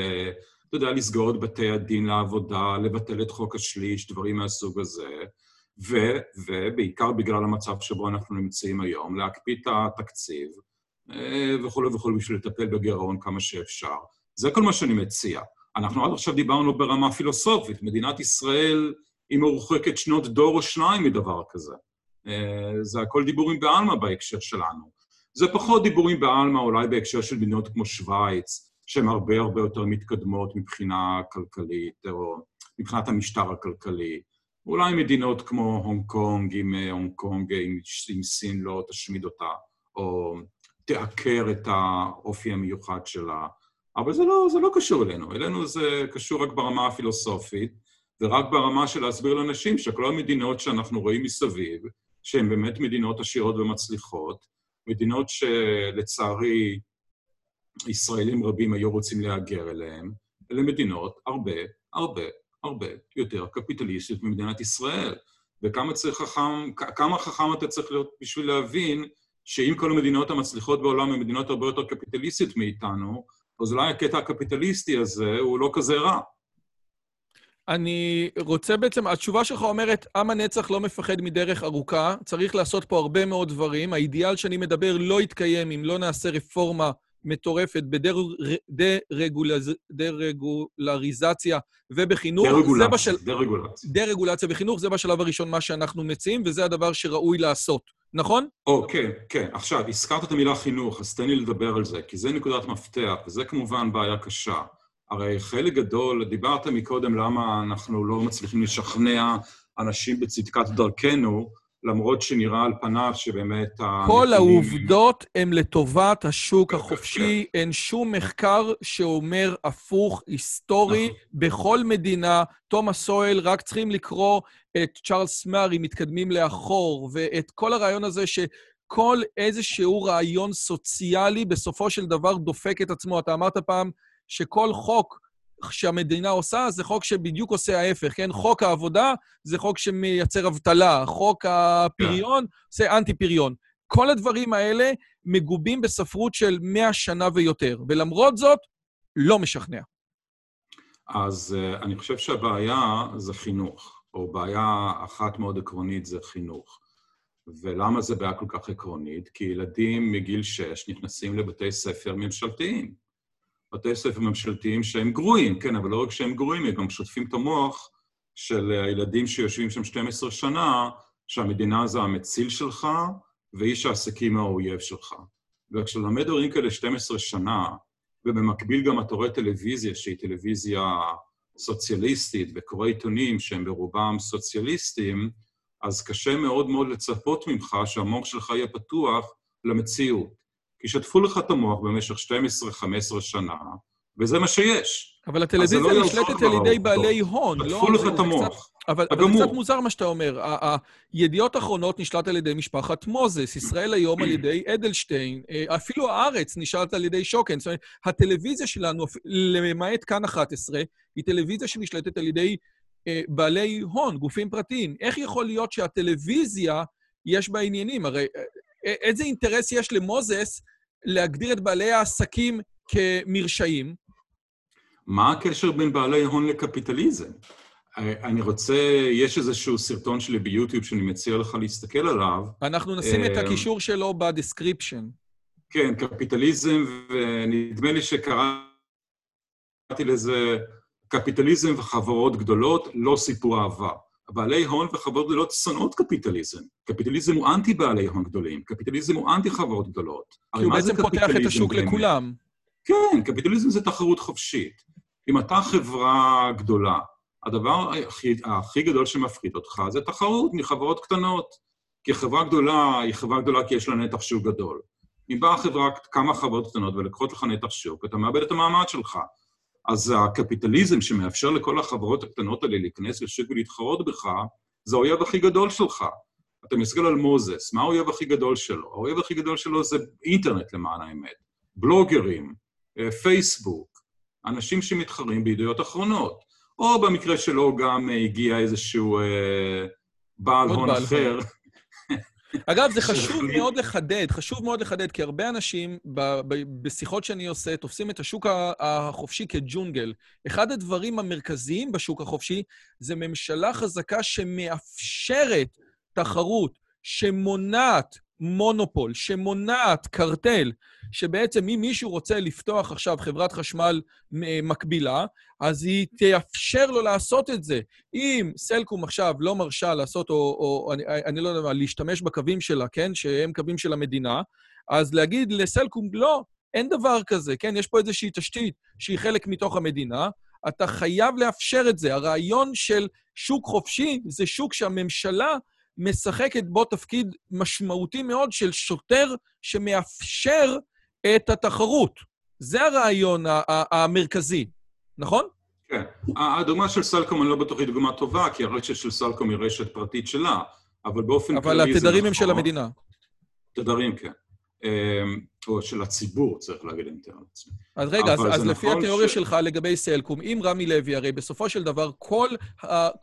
אתה יודע, לסגור את בתי הדין לעבודה, לבטל את חוק השליש, דברים מהסוג הזה, ו- ובעיקר בגלל המצב שבו אנחנו נמצאים היום, להקפיא את התקציב, וכו' וכו', בשביל לטפל בגירעון כמה שאפשר. זה כל מה שאני מציע. אנחנו עד עכשיו דיברנו ברמה פילוסופית, מדינת ישראל היא מרוחקת שנות דור או שניים מדבר כזה. זה הכל דיבורים בעלמה בהקשר שלנו. זה פחות דיבורים בעלמה אולי בהקשר של מדינות כמו שוויץ, שהן הרבה הרבה יותר מתקדמות מבחינה כלכלית, או מבחינת המשטר הכלכלי. אולי מדינות כמו הונג קונג, אם הונג קונג, אם סין לא תשמיד אותה, או תעקר את האופי המיוחד שלה. אבל זה לא, זה לא קשור אלינו. אלינו זה קשור רק ברמה הפילוסופית, ורק ברמה של להסביר לאנשים שכל המדינות שאנחנו רואים מסביב, שהן באמת מדינות עשירות ומצליחות, מדינות שלצערי ישראלים רבים היו רוצים להגר אליהם, אלה מדינות הרבה, הרבה, הרבה יותר קפיטליסטיות ממדינת ישראל. וכמה צריך חכם, כמה חכם אתה צריך להיות בשביל להבין שאם כל המדינות המצליחות בעולם הן מדינות הרבה יותר קפיטליסטיות מאיתנו, אז אולי הקטע הקפיטליסטי הזה הוא לא כזה רע. אני רוצה בעצם, התשובה שלך אומרת, עם הנצח לא מפחד מדרך ארוכה, צריך לעשות פה הרבה מאוד דברים, האידיאל שאני מדבר לא יתקיים אם לא נעשה רפורמה מטורפת בדרגולריזציה ובחינוך. דרגולציה וחינוך, זה בשלב הראשון מה שאנחנו מציעים, וזה הדבר שראוי לעשות, נכון? אוקיי, כן. עכשיו, הזכרת את המילה חינוך, אז תן לי לדבר על זה, כי זה נקודת מפתח, וזה כמובן בעיה קשה. הרי חלק גדול, דיברת מקודם למה אנחנו לא מצליחים לשכנע אנשים בצדקת דרכנו, למרות שנראה על פניו שבאמת... כל העובדות הן לטובת השוק החופשי, אין שום מחקר שאומר הפוך היסטורי בכל מדינה. תומאס סואל, רק צריכים לקרוא את צ'ארלס מארי, מתקדמים לאחור, ואת כל הרעיון הזה ש... כל איזשהו רעיון סוציאלי בסופו של דבר דופק את עצמו. אתה אמרת פעם שכל חוק שהמדינה עושה, זה חוק שבדיוק עושה ההפך, כן? חוק העבודה זה חוק שמייצר אבטלה, חוק הפריון עושה אנטי-פריון. כל הדברים האלה מגובים בספרות של מאה שנה ויותר, ולמרות זאת, לא משכנע. אז uh, אני חושב שהבעיה זה חינוך, או בעיה אחת מאוד עקרונית זה חינוך. ולמה זה בעיה כל כך עקרונית? כי ילדים מגיל שש נכנסים לבתי ספר ממשלתיים. בתי ספר ממשלתיים שהם גרועים, כן, אבל לא רק שהם גרועים, הם גם שוטפים את המוח של הילדים שיושבים שם שתים עשרה שנה, שהמדינה זה המציל שלך, ואיש העסקים האויב שלך. וכשלמד דברים כאלה שתים עשרה שנה, ובמקביל גם אתה רואה טלוויזיה, שהיא טלוויזיה סוציאליסטית, וקורא עיתונים שהם ברובם סוציאליסטים, אז קשה מאוד מאוד לצפות ממך שהמוח שלך יהיה פתוח למציאות. כי שטפו לך את המוח במשך שתים עשרה חמש עשרה שנה, וזה מה שיש. אבל הטלוויזיה נשלטת על ידי בעלי הון. שטפו לך את המוח. אבל זה קצת מוזר מה שאתה אומר. הידיעות האחרונות נשלט על ידי משפחת מוזס, ישראל היום על ידי אדלשטיין, אפילו הארץ נשלט על ידי שוקן. זאת אומרת, הטלוויזיה שלנו, למעט כאן אחת עשרה, היא טלוויזיה שנשלטת על ידי בעלי הון, גופים פרטיים. איך יכול להיות שהטלוויזיה יש בה עניינים? הרי איזה אינטרס יש למוזס להגדיר את בעלי העסקים כמרשעים? מה הקשר בין בעלי הון לקפיטליזם? אני רוצה, יש איזשהו סרטון שלי ביוטיוב שאני מציע לך להסתכל עליו. אנחנו נשים את הקישור שלו בדסקריפשן. כן, קפיטליזם, ונדמה לי שקראתי לזה קפיטליזם וחברות גדולות, לא סיפור אהבה. בעלי הון וחברות גדולות שונאות קפיטליזם. קפיטליזם הוא אנטי בעלי הון גדולים, קפיטליזם הוא אנטי חברות גדולות. כי הוא בעצם פותח את השוק לכולם. כן, קפיטליזם זה תחרות חופשית. אם אתה חברה גדולה, הדבר הכי, הכי גדול שמפחיד אותך זה תחרות מחברות קטנות. כי חברה גדולה היא חברה גדולה כי יש לה נתח שוק גדול. אם באה חברה כמה חברות קטנות ולקחות לך נתח שוק, אתה מאבד את המעמד שלך. אז הקפיטליזם שמאפשר לכל החברות הקטנות האלה להיכנס לשוק ולהתחרות בך, זה האויב הכי גדול שלך. אתה מסתכל על מוזס, מה האויב הכי גדול שלו? האויב הכי גדול שלו זה אינטרנט למען האמת, בלוגרים, פייסבוק, אנשים שמתחרים בידיעות אחרונות, או במקרה שלו גם הגיע איזשהו בעל הון אחר, אגב, זה חשוב מאוד לחדד, חשוב מאוד לחדד, כי הרבה אנשים ב- ב- בשיחות שאני עושה, תופסים את השוק החופשי כג'ונגל. אחד הדברים המרכזיים בשוק החופשי זה ממשלה חזקה שמאפשרת תחרות, שמונעת מונופול, שמונעת קרטל, שבעצם אם מישהו רוצה לפתוח עכשיו חברת חשמל מקבילה, אז היא תאפשר לו לעשות את זה. אם סלקום עכשיו לא מרשה לעשות, או, או אני, אני לא יודע, להשתמש בקווים שלה, כן? שהם קווים של המדינה, אז להגיד לסלקום, לא, אין דבר כזה, כן? יש פה איזושהי תשתית שהיא חלק מתוך המדינה, אתה חייב לאפשר את זה. הרעיון של שוק חופשי זה שוק שהממשלה משחקת בו תפקיד משמעותי מאוד של שוטר שמאפשר את התחרות. זה הרעיון המרכזי, נכון? כן. הדוגמה של סלקום אני לא בטוח היא דוגמה טובה, כי הרשת של סלקום היא רשת פרטית שלה, אבל באופן כללי... אבל התדרים הם של המדינה. תדרים, כן. או של הציבור, צריך להגיד אם תיאר לעצמי. אז רגע, אז לפי התיאוריה שלך לגבי סלקום, אם רמי לוי, הרי בסופו של דבר, כל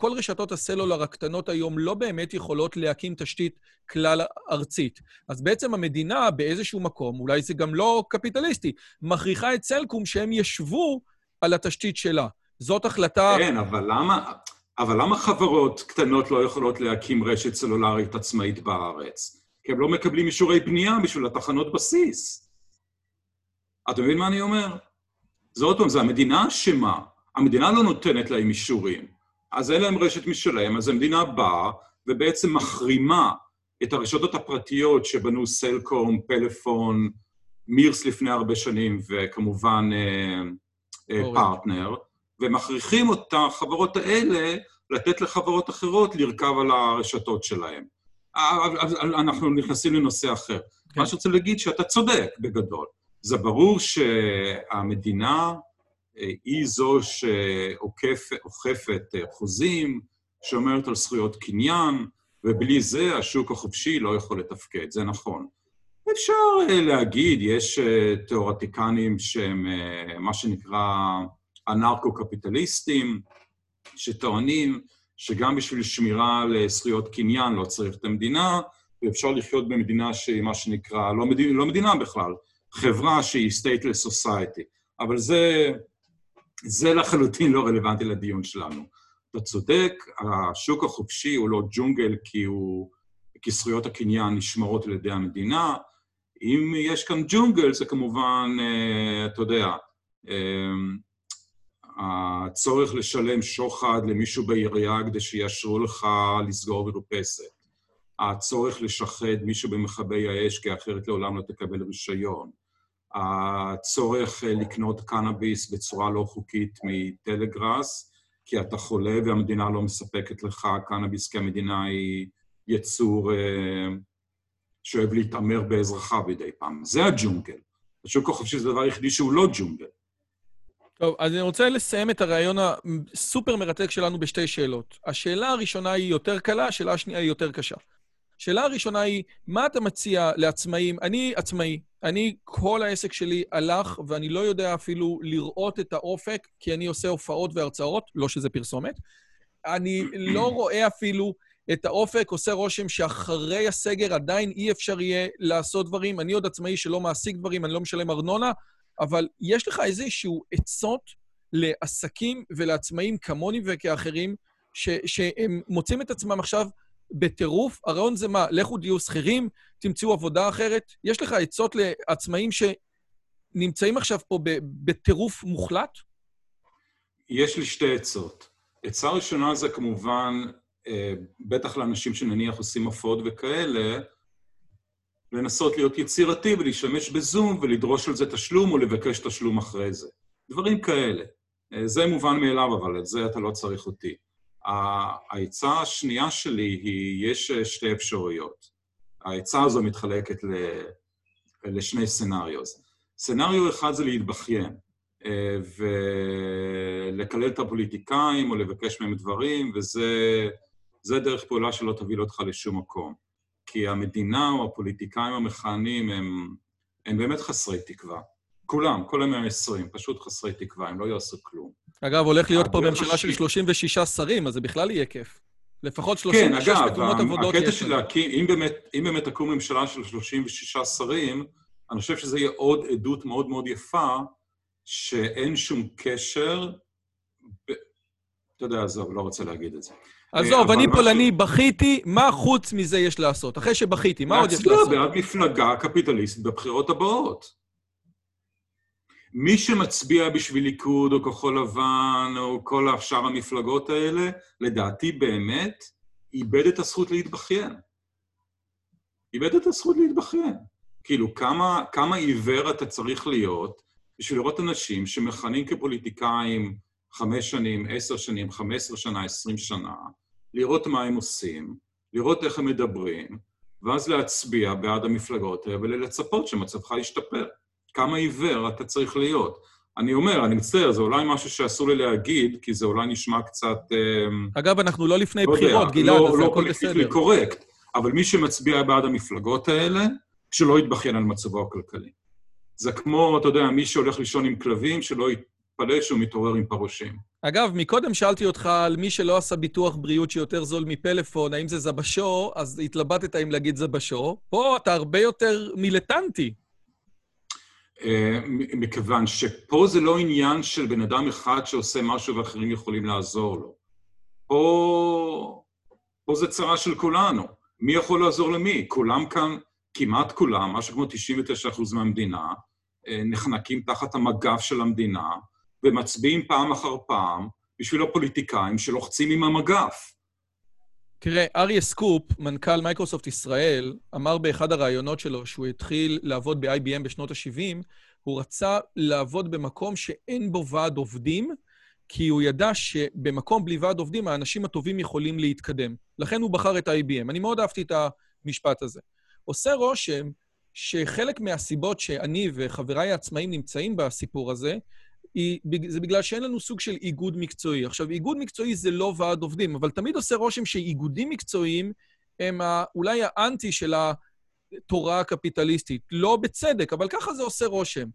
רשתות הסלולר הקטנות היום לא באמת יכולות להקים תשתית כלל ארצית. אז בעצם המדינה באיזשהו מקום, אולי זה גם לא קפיטליסטי, מכריחה את סלקום שהם ישבו על התשתית שלה. זאת החלטה... כן, אבל למה... אבל למה חברות קטנות לא יכולות להקים רשת סלולרית עצמאית בארץ? כי הם לא מקבלים אישורי בנייה בשביל התחנות בסיס. אתה מבין מה אני אומר? זה עוד פעם, זה המדינה אשמה. המדינה לא נותנת להם אישורים. אז אין להם רשת משלהם, אז המדינה באה ובעצם מחרימה את הרשתות הפרטיות שבנו סלקום, פלאפון, מירס לפני הרבה שנים, וכמובן פרטנר, ומכריחים אותה, החברות האלה, לתת לחברות אחרות לרכב על הרשתות שלהם. אנחנו נכנסים לנושא אחר. מה שרוצה להגיד שאתה צודק בגדול. זה ברור שהמדינה היא זו שאוכפת חוזים, שומרת על זכויות קניין, ובלי זה השוק החופשי לא יכול לתפקד, זה נכון. אפשר להגיד, יש תיאורטיקנים שהם מה שנקרא אנרקו-קפיטליסטים, שטוענים שגם בשביל שמירה לזכויות קניין לא צריך את המדינה, ואפשר לחיות במדינה שהיא מה שנקרא, לא מדינה, לא מדינה בכלל, חברה שהיא stateless society. אבל זה, זה לחלוטין לא רלוונטי לדיון שלנו. אתה צודק, השוק החופשי הוא לא ג'ונגל כי, הוא, כי זכויות הקניין נשמרות על ידי המדינה. אם יש כאן ג'ונגל, זה כמובן, אתה יודע, הצורך לשלם שוחד למישהו בעירייה כדי שיאשרו לך לסגור מרפסת. הצורך לשחד מישהו במכבי האש כי אחרת לעולם לא תקבל רישיון. הצורך לקנות קנאביס בצורה לא חוקית מטלגראס, כי אתה חולה והמדינה לא מספקת לך קנאביס, כי המדינה היא יצור שאוהב להתאמר באזרחה בידי פעם. זה הג'ונגל. השוק החופשי זה דבר יחידי שהוא לא ג'ונגל. טוב, אז אני רוצה לסיים את הרעיון הסופר מרתק שלנו בשתי שאלות. השאלה הראשונה היא יותר קלה, השאלה השנייה היא יותר קשה. השאלה הראשונה היא, מה אתה מציע לעצמאים? אני עצמאי, אני כל העסק שלי הלך, ואני לא יודע אפילו לראות את האופק, כי אני עושה הופעות והרצאות, לא שזה פרסומת. אני לא רואה אפילו את האופק, עושה רושם שאחרי הסגר עדיין אי אפשר יהיה לעשות דברים. אני עוד עצמאי שלא מעסיק דברים, אני לא משלם ארנונה, אבל יש לך איזשהו עצות לעסקים ולעצמאים כמוני וכאחרים, ש- שהם מוצאים את עצמם עכשיו בטירוף. הרעיון זה מה? לכו דיוס שכירים, תמצאו עבודה אחרת. יש לך עצות לעצמאים שנמצאים עכשיו פה בטירוף מוחלט? יש לי שתי עצות. עצה ראשונה זה כמובן, בטח לאנשים שנניח עושים הפעות וכאלה, לנסות להיות יצירתי ולהשתמש בזום ולדרוש על זה תשלום או לבקש תשלום אחרי זה. דברים כאלה. זה מובן מאליו, אבל את זה אתה לא צריך אותי. העצה השנייה שלי היא, יש שתי אפשרויות. העצה הזו מתחלקת לשני סנאריוז. סנאריו אחד זה להתבכיין, ולקלל את הפוליטיקאים או לבקש מהם דברים, וזה דרך פעולה שלא תוביל אותך לשום מקום. כי המדינה או הפוליטיקאים המכהנים הם, הם באמת חסרי תקווה. כולם, כל ה-מאה ועשרים, פשוט חסרי תקווה, הם לא יעשו כלום. אגב, הולך להיות פה ממשלה של שלושים ושישה שרים, אז זה בכלל יהיה כיף. לפחות שלושים ושש מקומות עבודות יש. כן, אגב, הקטע שלה, כי אם באמת, אם באמת תקום ממשלה של שלושים ושש שרים, אני חושב שזה יהיה עוד עדות מאוד מאוד יפה, שאין שום קשר, אתה יודע, עזוב, לא רוצה להגיד את זה. עזוב, אני פולני, בכיתי, מה חוץ מזה יש לעשות? אחרי שבכיתי, מה עוד יש לעשות? להצביע בעד מפלגה קפיטליסטית בבחירות הבאות. מי שמצביע בשביל ליכוד או כחול לבן או כל השאר המפלגות האלה, לדעתי באמת, איבד את הזכות להתבכיין. איבד את הזכות להתבכיין. כאילו, כמה, כמה עיוור אתה צריך להיות בשביל לראות אנשים שמכנים כפוליטיקאים חמש שנים, עשר שנים, חמש עשרה שנה, עשרים שנה, לראות מה הם עושים, לראות איך הם מדברים, ואז להצביע בעד המפלגות האלה ולצפות שמצבך ישתפר. כמה עיוור אתה צריך להיות. אני אומר, אני מצטער, זה אולי משהו שאסור לי להגיד, כי זה אולי נשמע קצת... אגב, אנחנו לא לפני בחירות, גלעד, אז זה הכל בסדר. לא קורקט, אבל מי שמצביע בעד המפלגות האלה, שלא יתבחין על מצבו הכלכלי. זה כמו, אתה יודע, מי שהולך לישון עם כלבים, שלא יתפלא שהוא מתעורר עם פרושים. אגב, מקודם שאלתי אותך על מי שלא עשה ביטוח בריאות שיותר זול מפלאפון, האם זה זבשו, אז התלבטת אם להגיד זבשו. פה אתה הרבה יותר מיליטנטי. מכיוון שפה זה לא עניין של בן אדם אחד שעושה משהו ואחרים יכולים לעזור לו. פה, פה זה צרה של כולנו. מי יכול לעזור למי? כולם כאן, כמעט כולם, משהו כמו תשעים ותשע אחוז מהמדינה, נחנקים תחת המגף של המדינה, ומצביעים פעם אחר פעם בשביל הפוליטיקאים שלוחצים עם המגף. תראה, ארי אסקרוב, מנכ"ל מייקרוסופט ישראל, אמר באחד הראיונות שלו שהוא התחיל לעבוד ב-איי בי אם בשנות ה-שבעים, הוא רצה לעבוד במקום שאין בו ועד עובדים, כי הוא ידע שבמקום בלי ועד עובדים האנשים הטובים יכולים להתקדם. לכן הוא בחר את איי בי אם. אני מאוד אהבתי את המשפט הזה. עושה רושם שחלק מהסיבות שאני וחבריי העצמאים נמצאים בסיפור הזה, זה בגלל שאין לנו סוג של איגוד מקצועי. עכשיו, איגוד מקצועי זה לא ועד עובדים, אבל תמיד עושה רושם שאיגודים מקצועיים הם אולי האנטי של התורה הקפיטליסטית. לא בצדק, אבל ככה זה עושה רושם.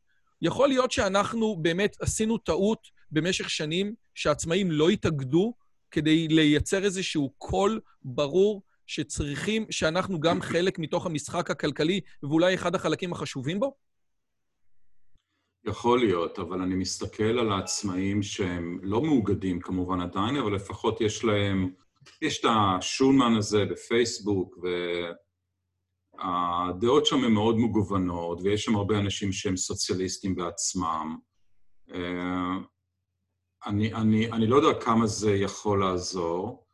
יכול להיות שאנחנו באמת עשינו טעות במשך שנים שהעצמאים לא התאגדו כדי לייצר איזשהו קול ברור שצריכים שאנחנו גם חלק מתוך המשחק הכלכלי, ואולי אחד החלקים החשובים בו? יכול להיות, אבל אני מסתכל על העצמאים שהם לא מאוגדים כמובן עדיין, אבל לפחות יש להם, יש את השולמן הזה בפייסבוק, והדעות שם הן מאוד מגוונות, ויש שם הרבה אנשים שהם סוציאליסטים בעצמם. אני, אני, אני לא יודע כמה זה יכול לעזור,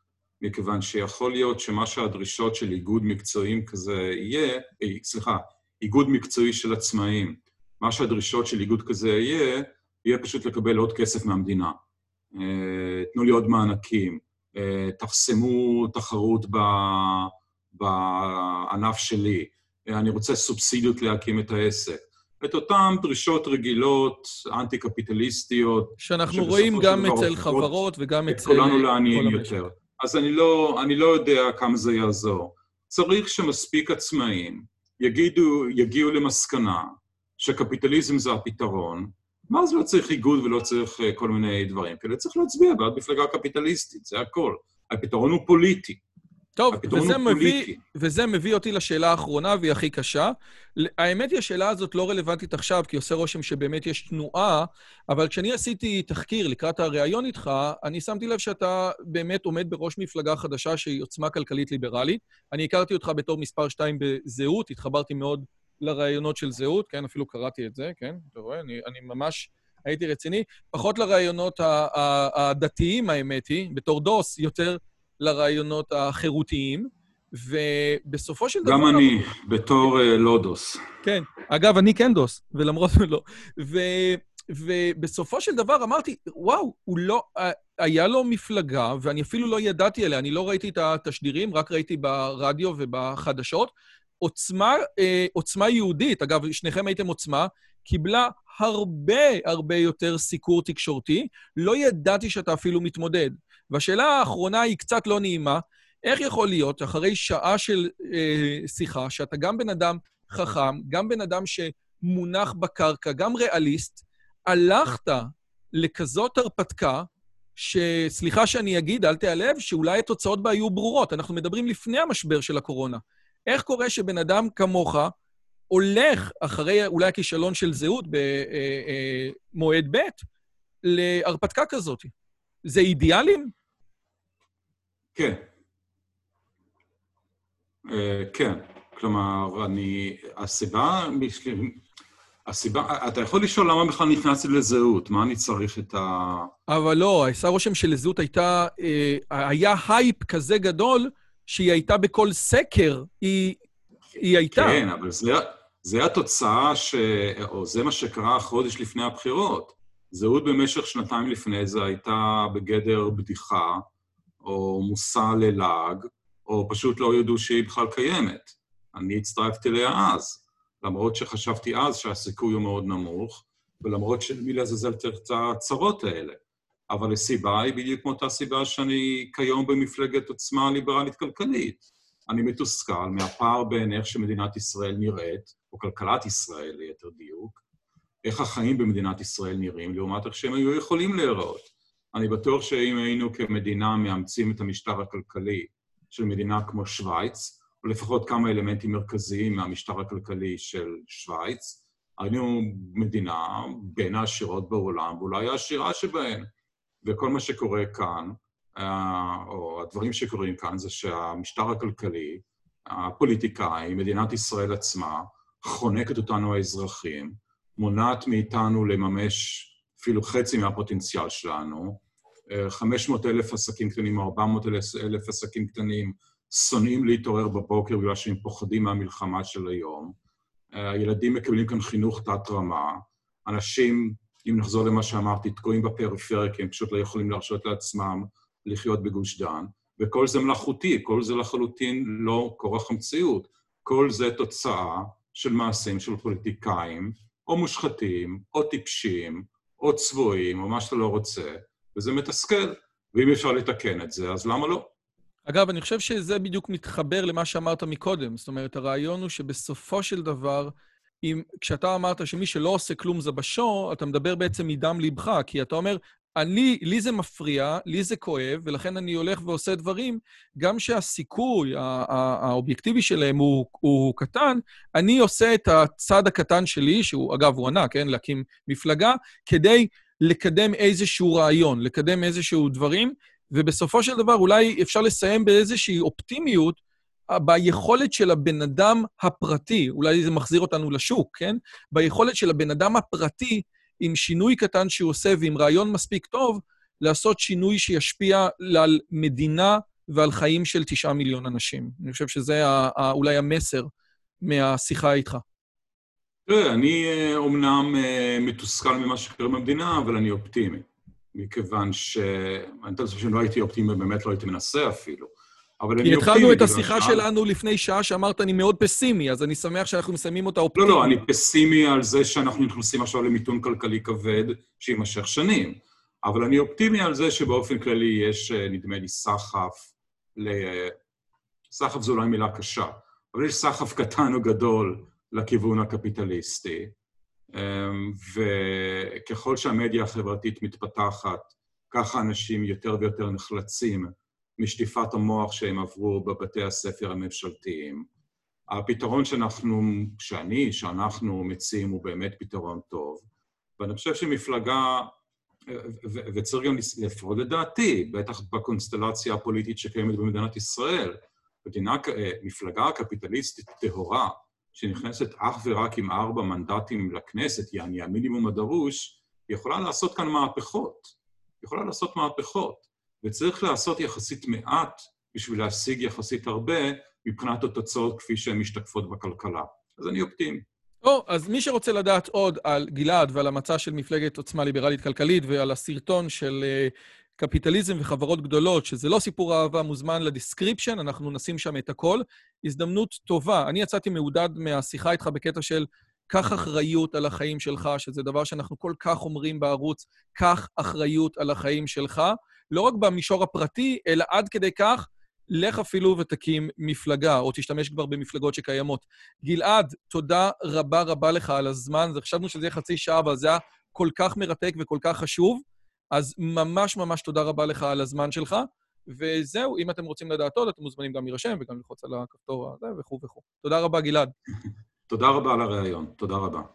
מכיוון שיכול להיות שמה שהדרישות של איגוד מקצועיים כזה יהיה, אי, סליחה, איגוד מקצועי של עצמאים, מה שהדרישות של איגוד כזה יהיה, יהיה פשוט לקבל עוד כסף מהמדינה. תנו לי עוד מענקים, תחסמו תחרות בענף שלי, אני רוצה סובסידיות להקים את העסק. את אותן דרישות רגילות, אנטי-קפיטליסטיות, שאנחנו רואים גם אצל חברות וגם אצל... את כולנו לעניים יותר. אז אני לא, אני לא יודע כמה זה יעזור. צריך שמספיק עצמאים יגידו, יגיעו למסקנה, שקפיטליזם זה הפתרון, מה זה לא צריך איגוד ולא צריך כל מיני דברים כאלה, צריך להצביע בעד מפלגה קפיטליסטית, זה הכל. הפתרון הוא פוליטי. טוב, הפתרון וזה, הוא מביא, פוליטי. וזה מביא אותי לשאלה האחרונה והיא הכי קשה. האמת היא השאלה הזאת לא רלוונטית עכשיו, כי עושה רושם שבאמת יש תנועה, אבל כשאני עשיתי תחקיר לקראת הראיון איתך, אני שמתי לב שאתה באמת עומד בראש מפלגה חדשה שהיא עוצמה כלכלית ליברלית. אני הכרתי אותך בתור מספר שתיים בזהות, התחברתי מאוד לרעיונות של זהות, כן, אפילו קראתי את זה, כן, אתה רואה, אני, אני ממש הייתי רציני, פחות לרעיונות הדתיים, האמת היא, בתור דוס, יותר לרעיונות החירותיים, ובסופו של דבר... גם אני, לא... בתור לא דוס. כן, אגב, אני כן דוס, ולמרות לא. ו, ובסופו של דבר אמרתי, וואו, הוא לא... היה לו מפלגה, ואני אפילו לא ידעתי עליה, אני לא ראיתי את התשדירים, רק ראיתי ברדיו ובחדשות, עוצמה, אה, עוצמה יהודית, אגב, שניכם הייתם עוצמה, קיבלה הרבה הרבה יותר סיקור תקשורתי, לא ידעתי שאתה אפילו מתמודד. והשאלה האחרונה היא קצת לא נעימה, איך יכול להיות, אחרי שעה של אה, שיחה, שאתה גם בן אדם חכם, גם בן אדם שמונח בקרקע, גם ריאליסט, הלכת לכזאת הרפתקה, שסליחה שאני אגיד, אל תיעלב, שאולי התוצאות בה יהיו ברורות. אנחנו מדברים לפני המשבר של הקורונה. איך קורה שבן אדם כמוך הולך אחרי אולי הכישלון של זהות במועד ב' להרפתקה כזאת? זה אידיאלים? כן. כן. כלומר, אני... הסיבה... הסיבה, אתה יכול לשאול למה בכלל נכנסתי לזהות, מה אני צריך את ה... אבל לא, עשה רושם שלזהות הייתה, היה הייפ כזה גדול, שהיא הייתה בכל סקר, היא, היא הייתה. כן, אבל זה, זה התוצאה, ש, או זה מה שקרה חודש לפני הבחירות. זהות במשך שנתיים לפני זה הייתה בגדר בדיחה, או מוסע ללאג, או פשוט לא יודעו שהיא בכלל קיימת. אני הצטרפתי אליה אז. למרות שחשבתי אז שהסיכוי הוא מאוד נמוך, ולמרות שמי להזזל את הצרות האלה. אבל הסיבה היא בדיוק כמו אותה סיבה שאני כיום במפלגת עוצמה ליברלית כלכלית. אני מתוסכל מהפער בין איך שמדינת ישראל נראית, או כלכלת ישראל ליתר דיוק, איך החיים במדינת ישראל נראים, לעומת איך שהם היו יכולים להיראות. אני בטוח שאם היינו כמדינה מאמצים את המשטר הכלכלי של מדינה כמו שוויץ, או לפחות כמה אלמנטים מרכזיים מהמשטר הכלכלי של שוויץ, היינו מדינה בין העשירות בעולם, ואולי העשירה שבהן. וכל מה שקורה כאן, או הדברים שקורים כאן, זה שהמשטר הכלכלי, הפוליטיקאי, מדינת ישראל עצמה, חונקת אותנו האזרחים, מונעת מאיתנו לממש אפילו חצי מהפוטנציאל שלנו, חמש מאות אלף עסקים קטנים או ארבע מאות אלף עסקים קטנים, שונאים להתעורר בבוקר בגלל שהם פוחדים מהמלחמה של היום. הילדים מקבלים כאן חינוך תת-רמה. אנשים, אם נחזור למה שאמרתי, תקועים בפריפריה, כי הם פשוט לא יכולים להרשות לעצמם לחיות בגוש דן. וכל זה מלאכותי, כל זה לחלוטין לא כורח המציאות. כל זה תוצאה של מעשים של פוליטיקאים, או מושחתים, או טיפשים, או צבועים, או מה שאתה לא רוצה, וזה מתסכל. ואם אפשר לתקן את זה, אז למה לא? אגב, אני חושב שזה בדיוק מתחבר למה שאמרת מקודם. זאת אומרת, הרעיון הוא שבסופו של דבר, אם, כשאתה אמרת שמי שלא עושה כלום זה בשור, אתה מדבר בעצם מדם ליבך, כי אתה אומר, אני, לי זה מפריע, לי זה כואב, ולכן אני הולך ועושה דברים, גם שהסיכוי האובייקטיבי שלהם הוא, הוא קטן, אני עושה את הצד הקטן שלי, שהוא אגב הוא ענק, כן, להקים מפלגה, כדי לקדם איזשהו רעיון, לקדם איזשהו דברים, ובסופו של דבר אולי אפשר לסיים באיזושהי אופטימיות ביכולת של הבן אדם הפרטי, אולי זה מחזיר אותנו לשוק, כן? ביכולת של הבן אדם הפרטי, עם שינוי קטן שהוא עושה ועם רעיון מספיק טוב, לעשות שינוי שישפיע על מדינה ועל חיים של תשעה מיליון אנשים. אני חושב שזה אולי המסר מהשיחה איתך. תראה, אני אומנם מתוסכל ממה שקרה במדינה, אבל אני אופטימי. מכיוון ש... אני חושב שאני לא הייתי אופטימי, באמת לא הייתי מנסה אפילו. אבל אני אופטימי... התחלנו את השיחה שלנו לפני שעה שאמרת, אני מאוד פסימי, אז אני שמח שאנחנו מסיימים אותה אופטימי. לא, לא, אני פסימי על זה שאנחנו נכנסים עכשיו למיתון כלכלי כבד שימשך שנים. אבל אני אופטימי על זה שבאופן כללי יש, נדמה לי, סחף ל... סחף זו אולי מילה קשה, אבל יש סחף קטן או גדול לכיוון הקפיטליסטי. וככל שהמדיה החברתית מתפתחת, ככה אנשים יותר ויותר נחלצים משטיפת המוח שהם עברו בבתי הספר הממשלתיים. הפתרון שאנחנו, שאני, שאנחנו מציעים הוא באמת פתרון טוב, ואני חושב שמפלגה, ו- וצריך גם לפרוד לדעתי, בטח בקונסטלציה הפוליטית שקיימת במדינת ישראל, מדינה, מפלגה קפיטליסטית טהורה, שנכנסת אך ורק עם ארבע מנדטים לכנסת, יעני המינימום הדרוש, היא יכולה לעשות כאן מהפכות. היא יכולה לעשות מהפכות. וצריך לעשות יחסית מעט בשביל להשיג יחסית הרבה מבחינת התוצאות כפי שהן משתקפות בכלכלה. אז אני אופטימי. או, אז מי שרוצה לדעת עוד על גלעד ועל המצע של מפלגת עוצמה ליברלית כלכלית ועל הסרטון של... קפיטליזם וחברות גדולות, שזה לא סיפור אהבה, מוזמן לדיסקריפשן, אנחנו נשים שם את הכל. הזדמנות טובה. אני יצאתי מעודד מהשיחה איתך בקטע של קח אחריות על החיים שלך, שזה דבר שאנחנו כל כך אומרים בערוץ, קח אחריות על החיים שלך, לא רק במישור הפרטי, אלא עד כדי כך, לך אפילו ותקים מפלגה, או תשתמש כבר במפלגות שקיימות. גלעד, תודה רבה רבה לך על הזמן, חשבנו שזה חצי שעה, אבל זה היה כל כך מרתק וכל כך חשוב. אז ממש ממש תודה רבה לך על הזמן שלך, וזהו, אם אתם רוצים לדעת עוד, אתם מוזמנים גם להירשם וגם ללחוץ על הכפתור הזה וכו' וכו'. תודה רבה, גלעד. תודה רבה על הרעיון, תודה רבה.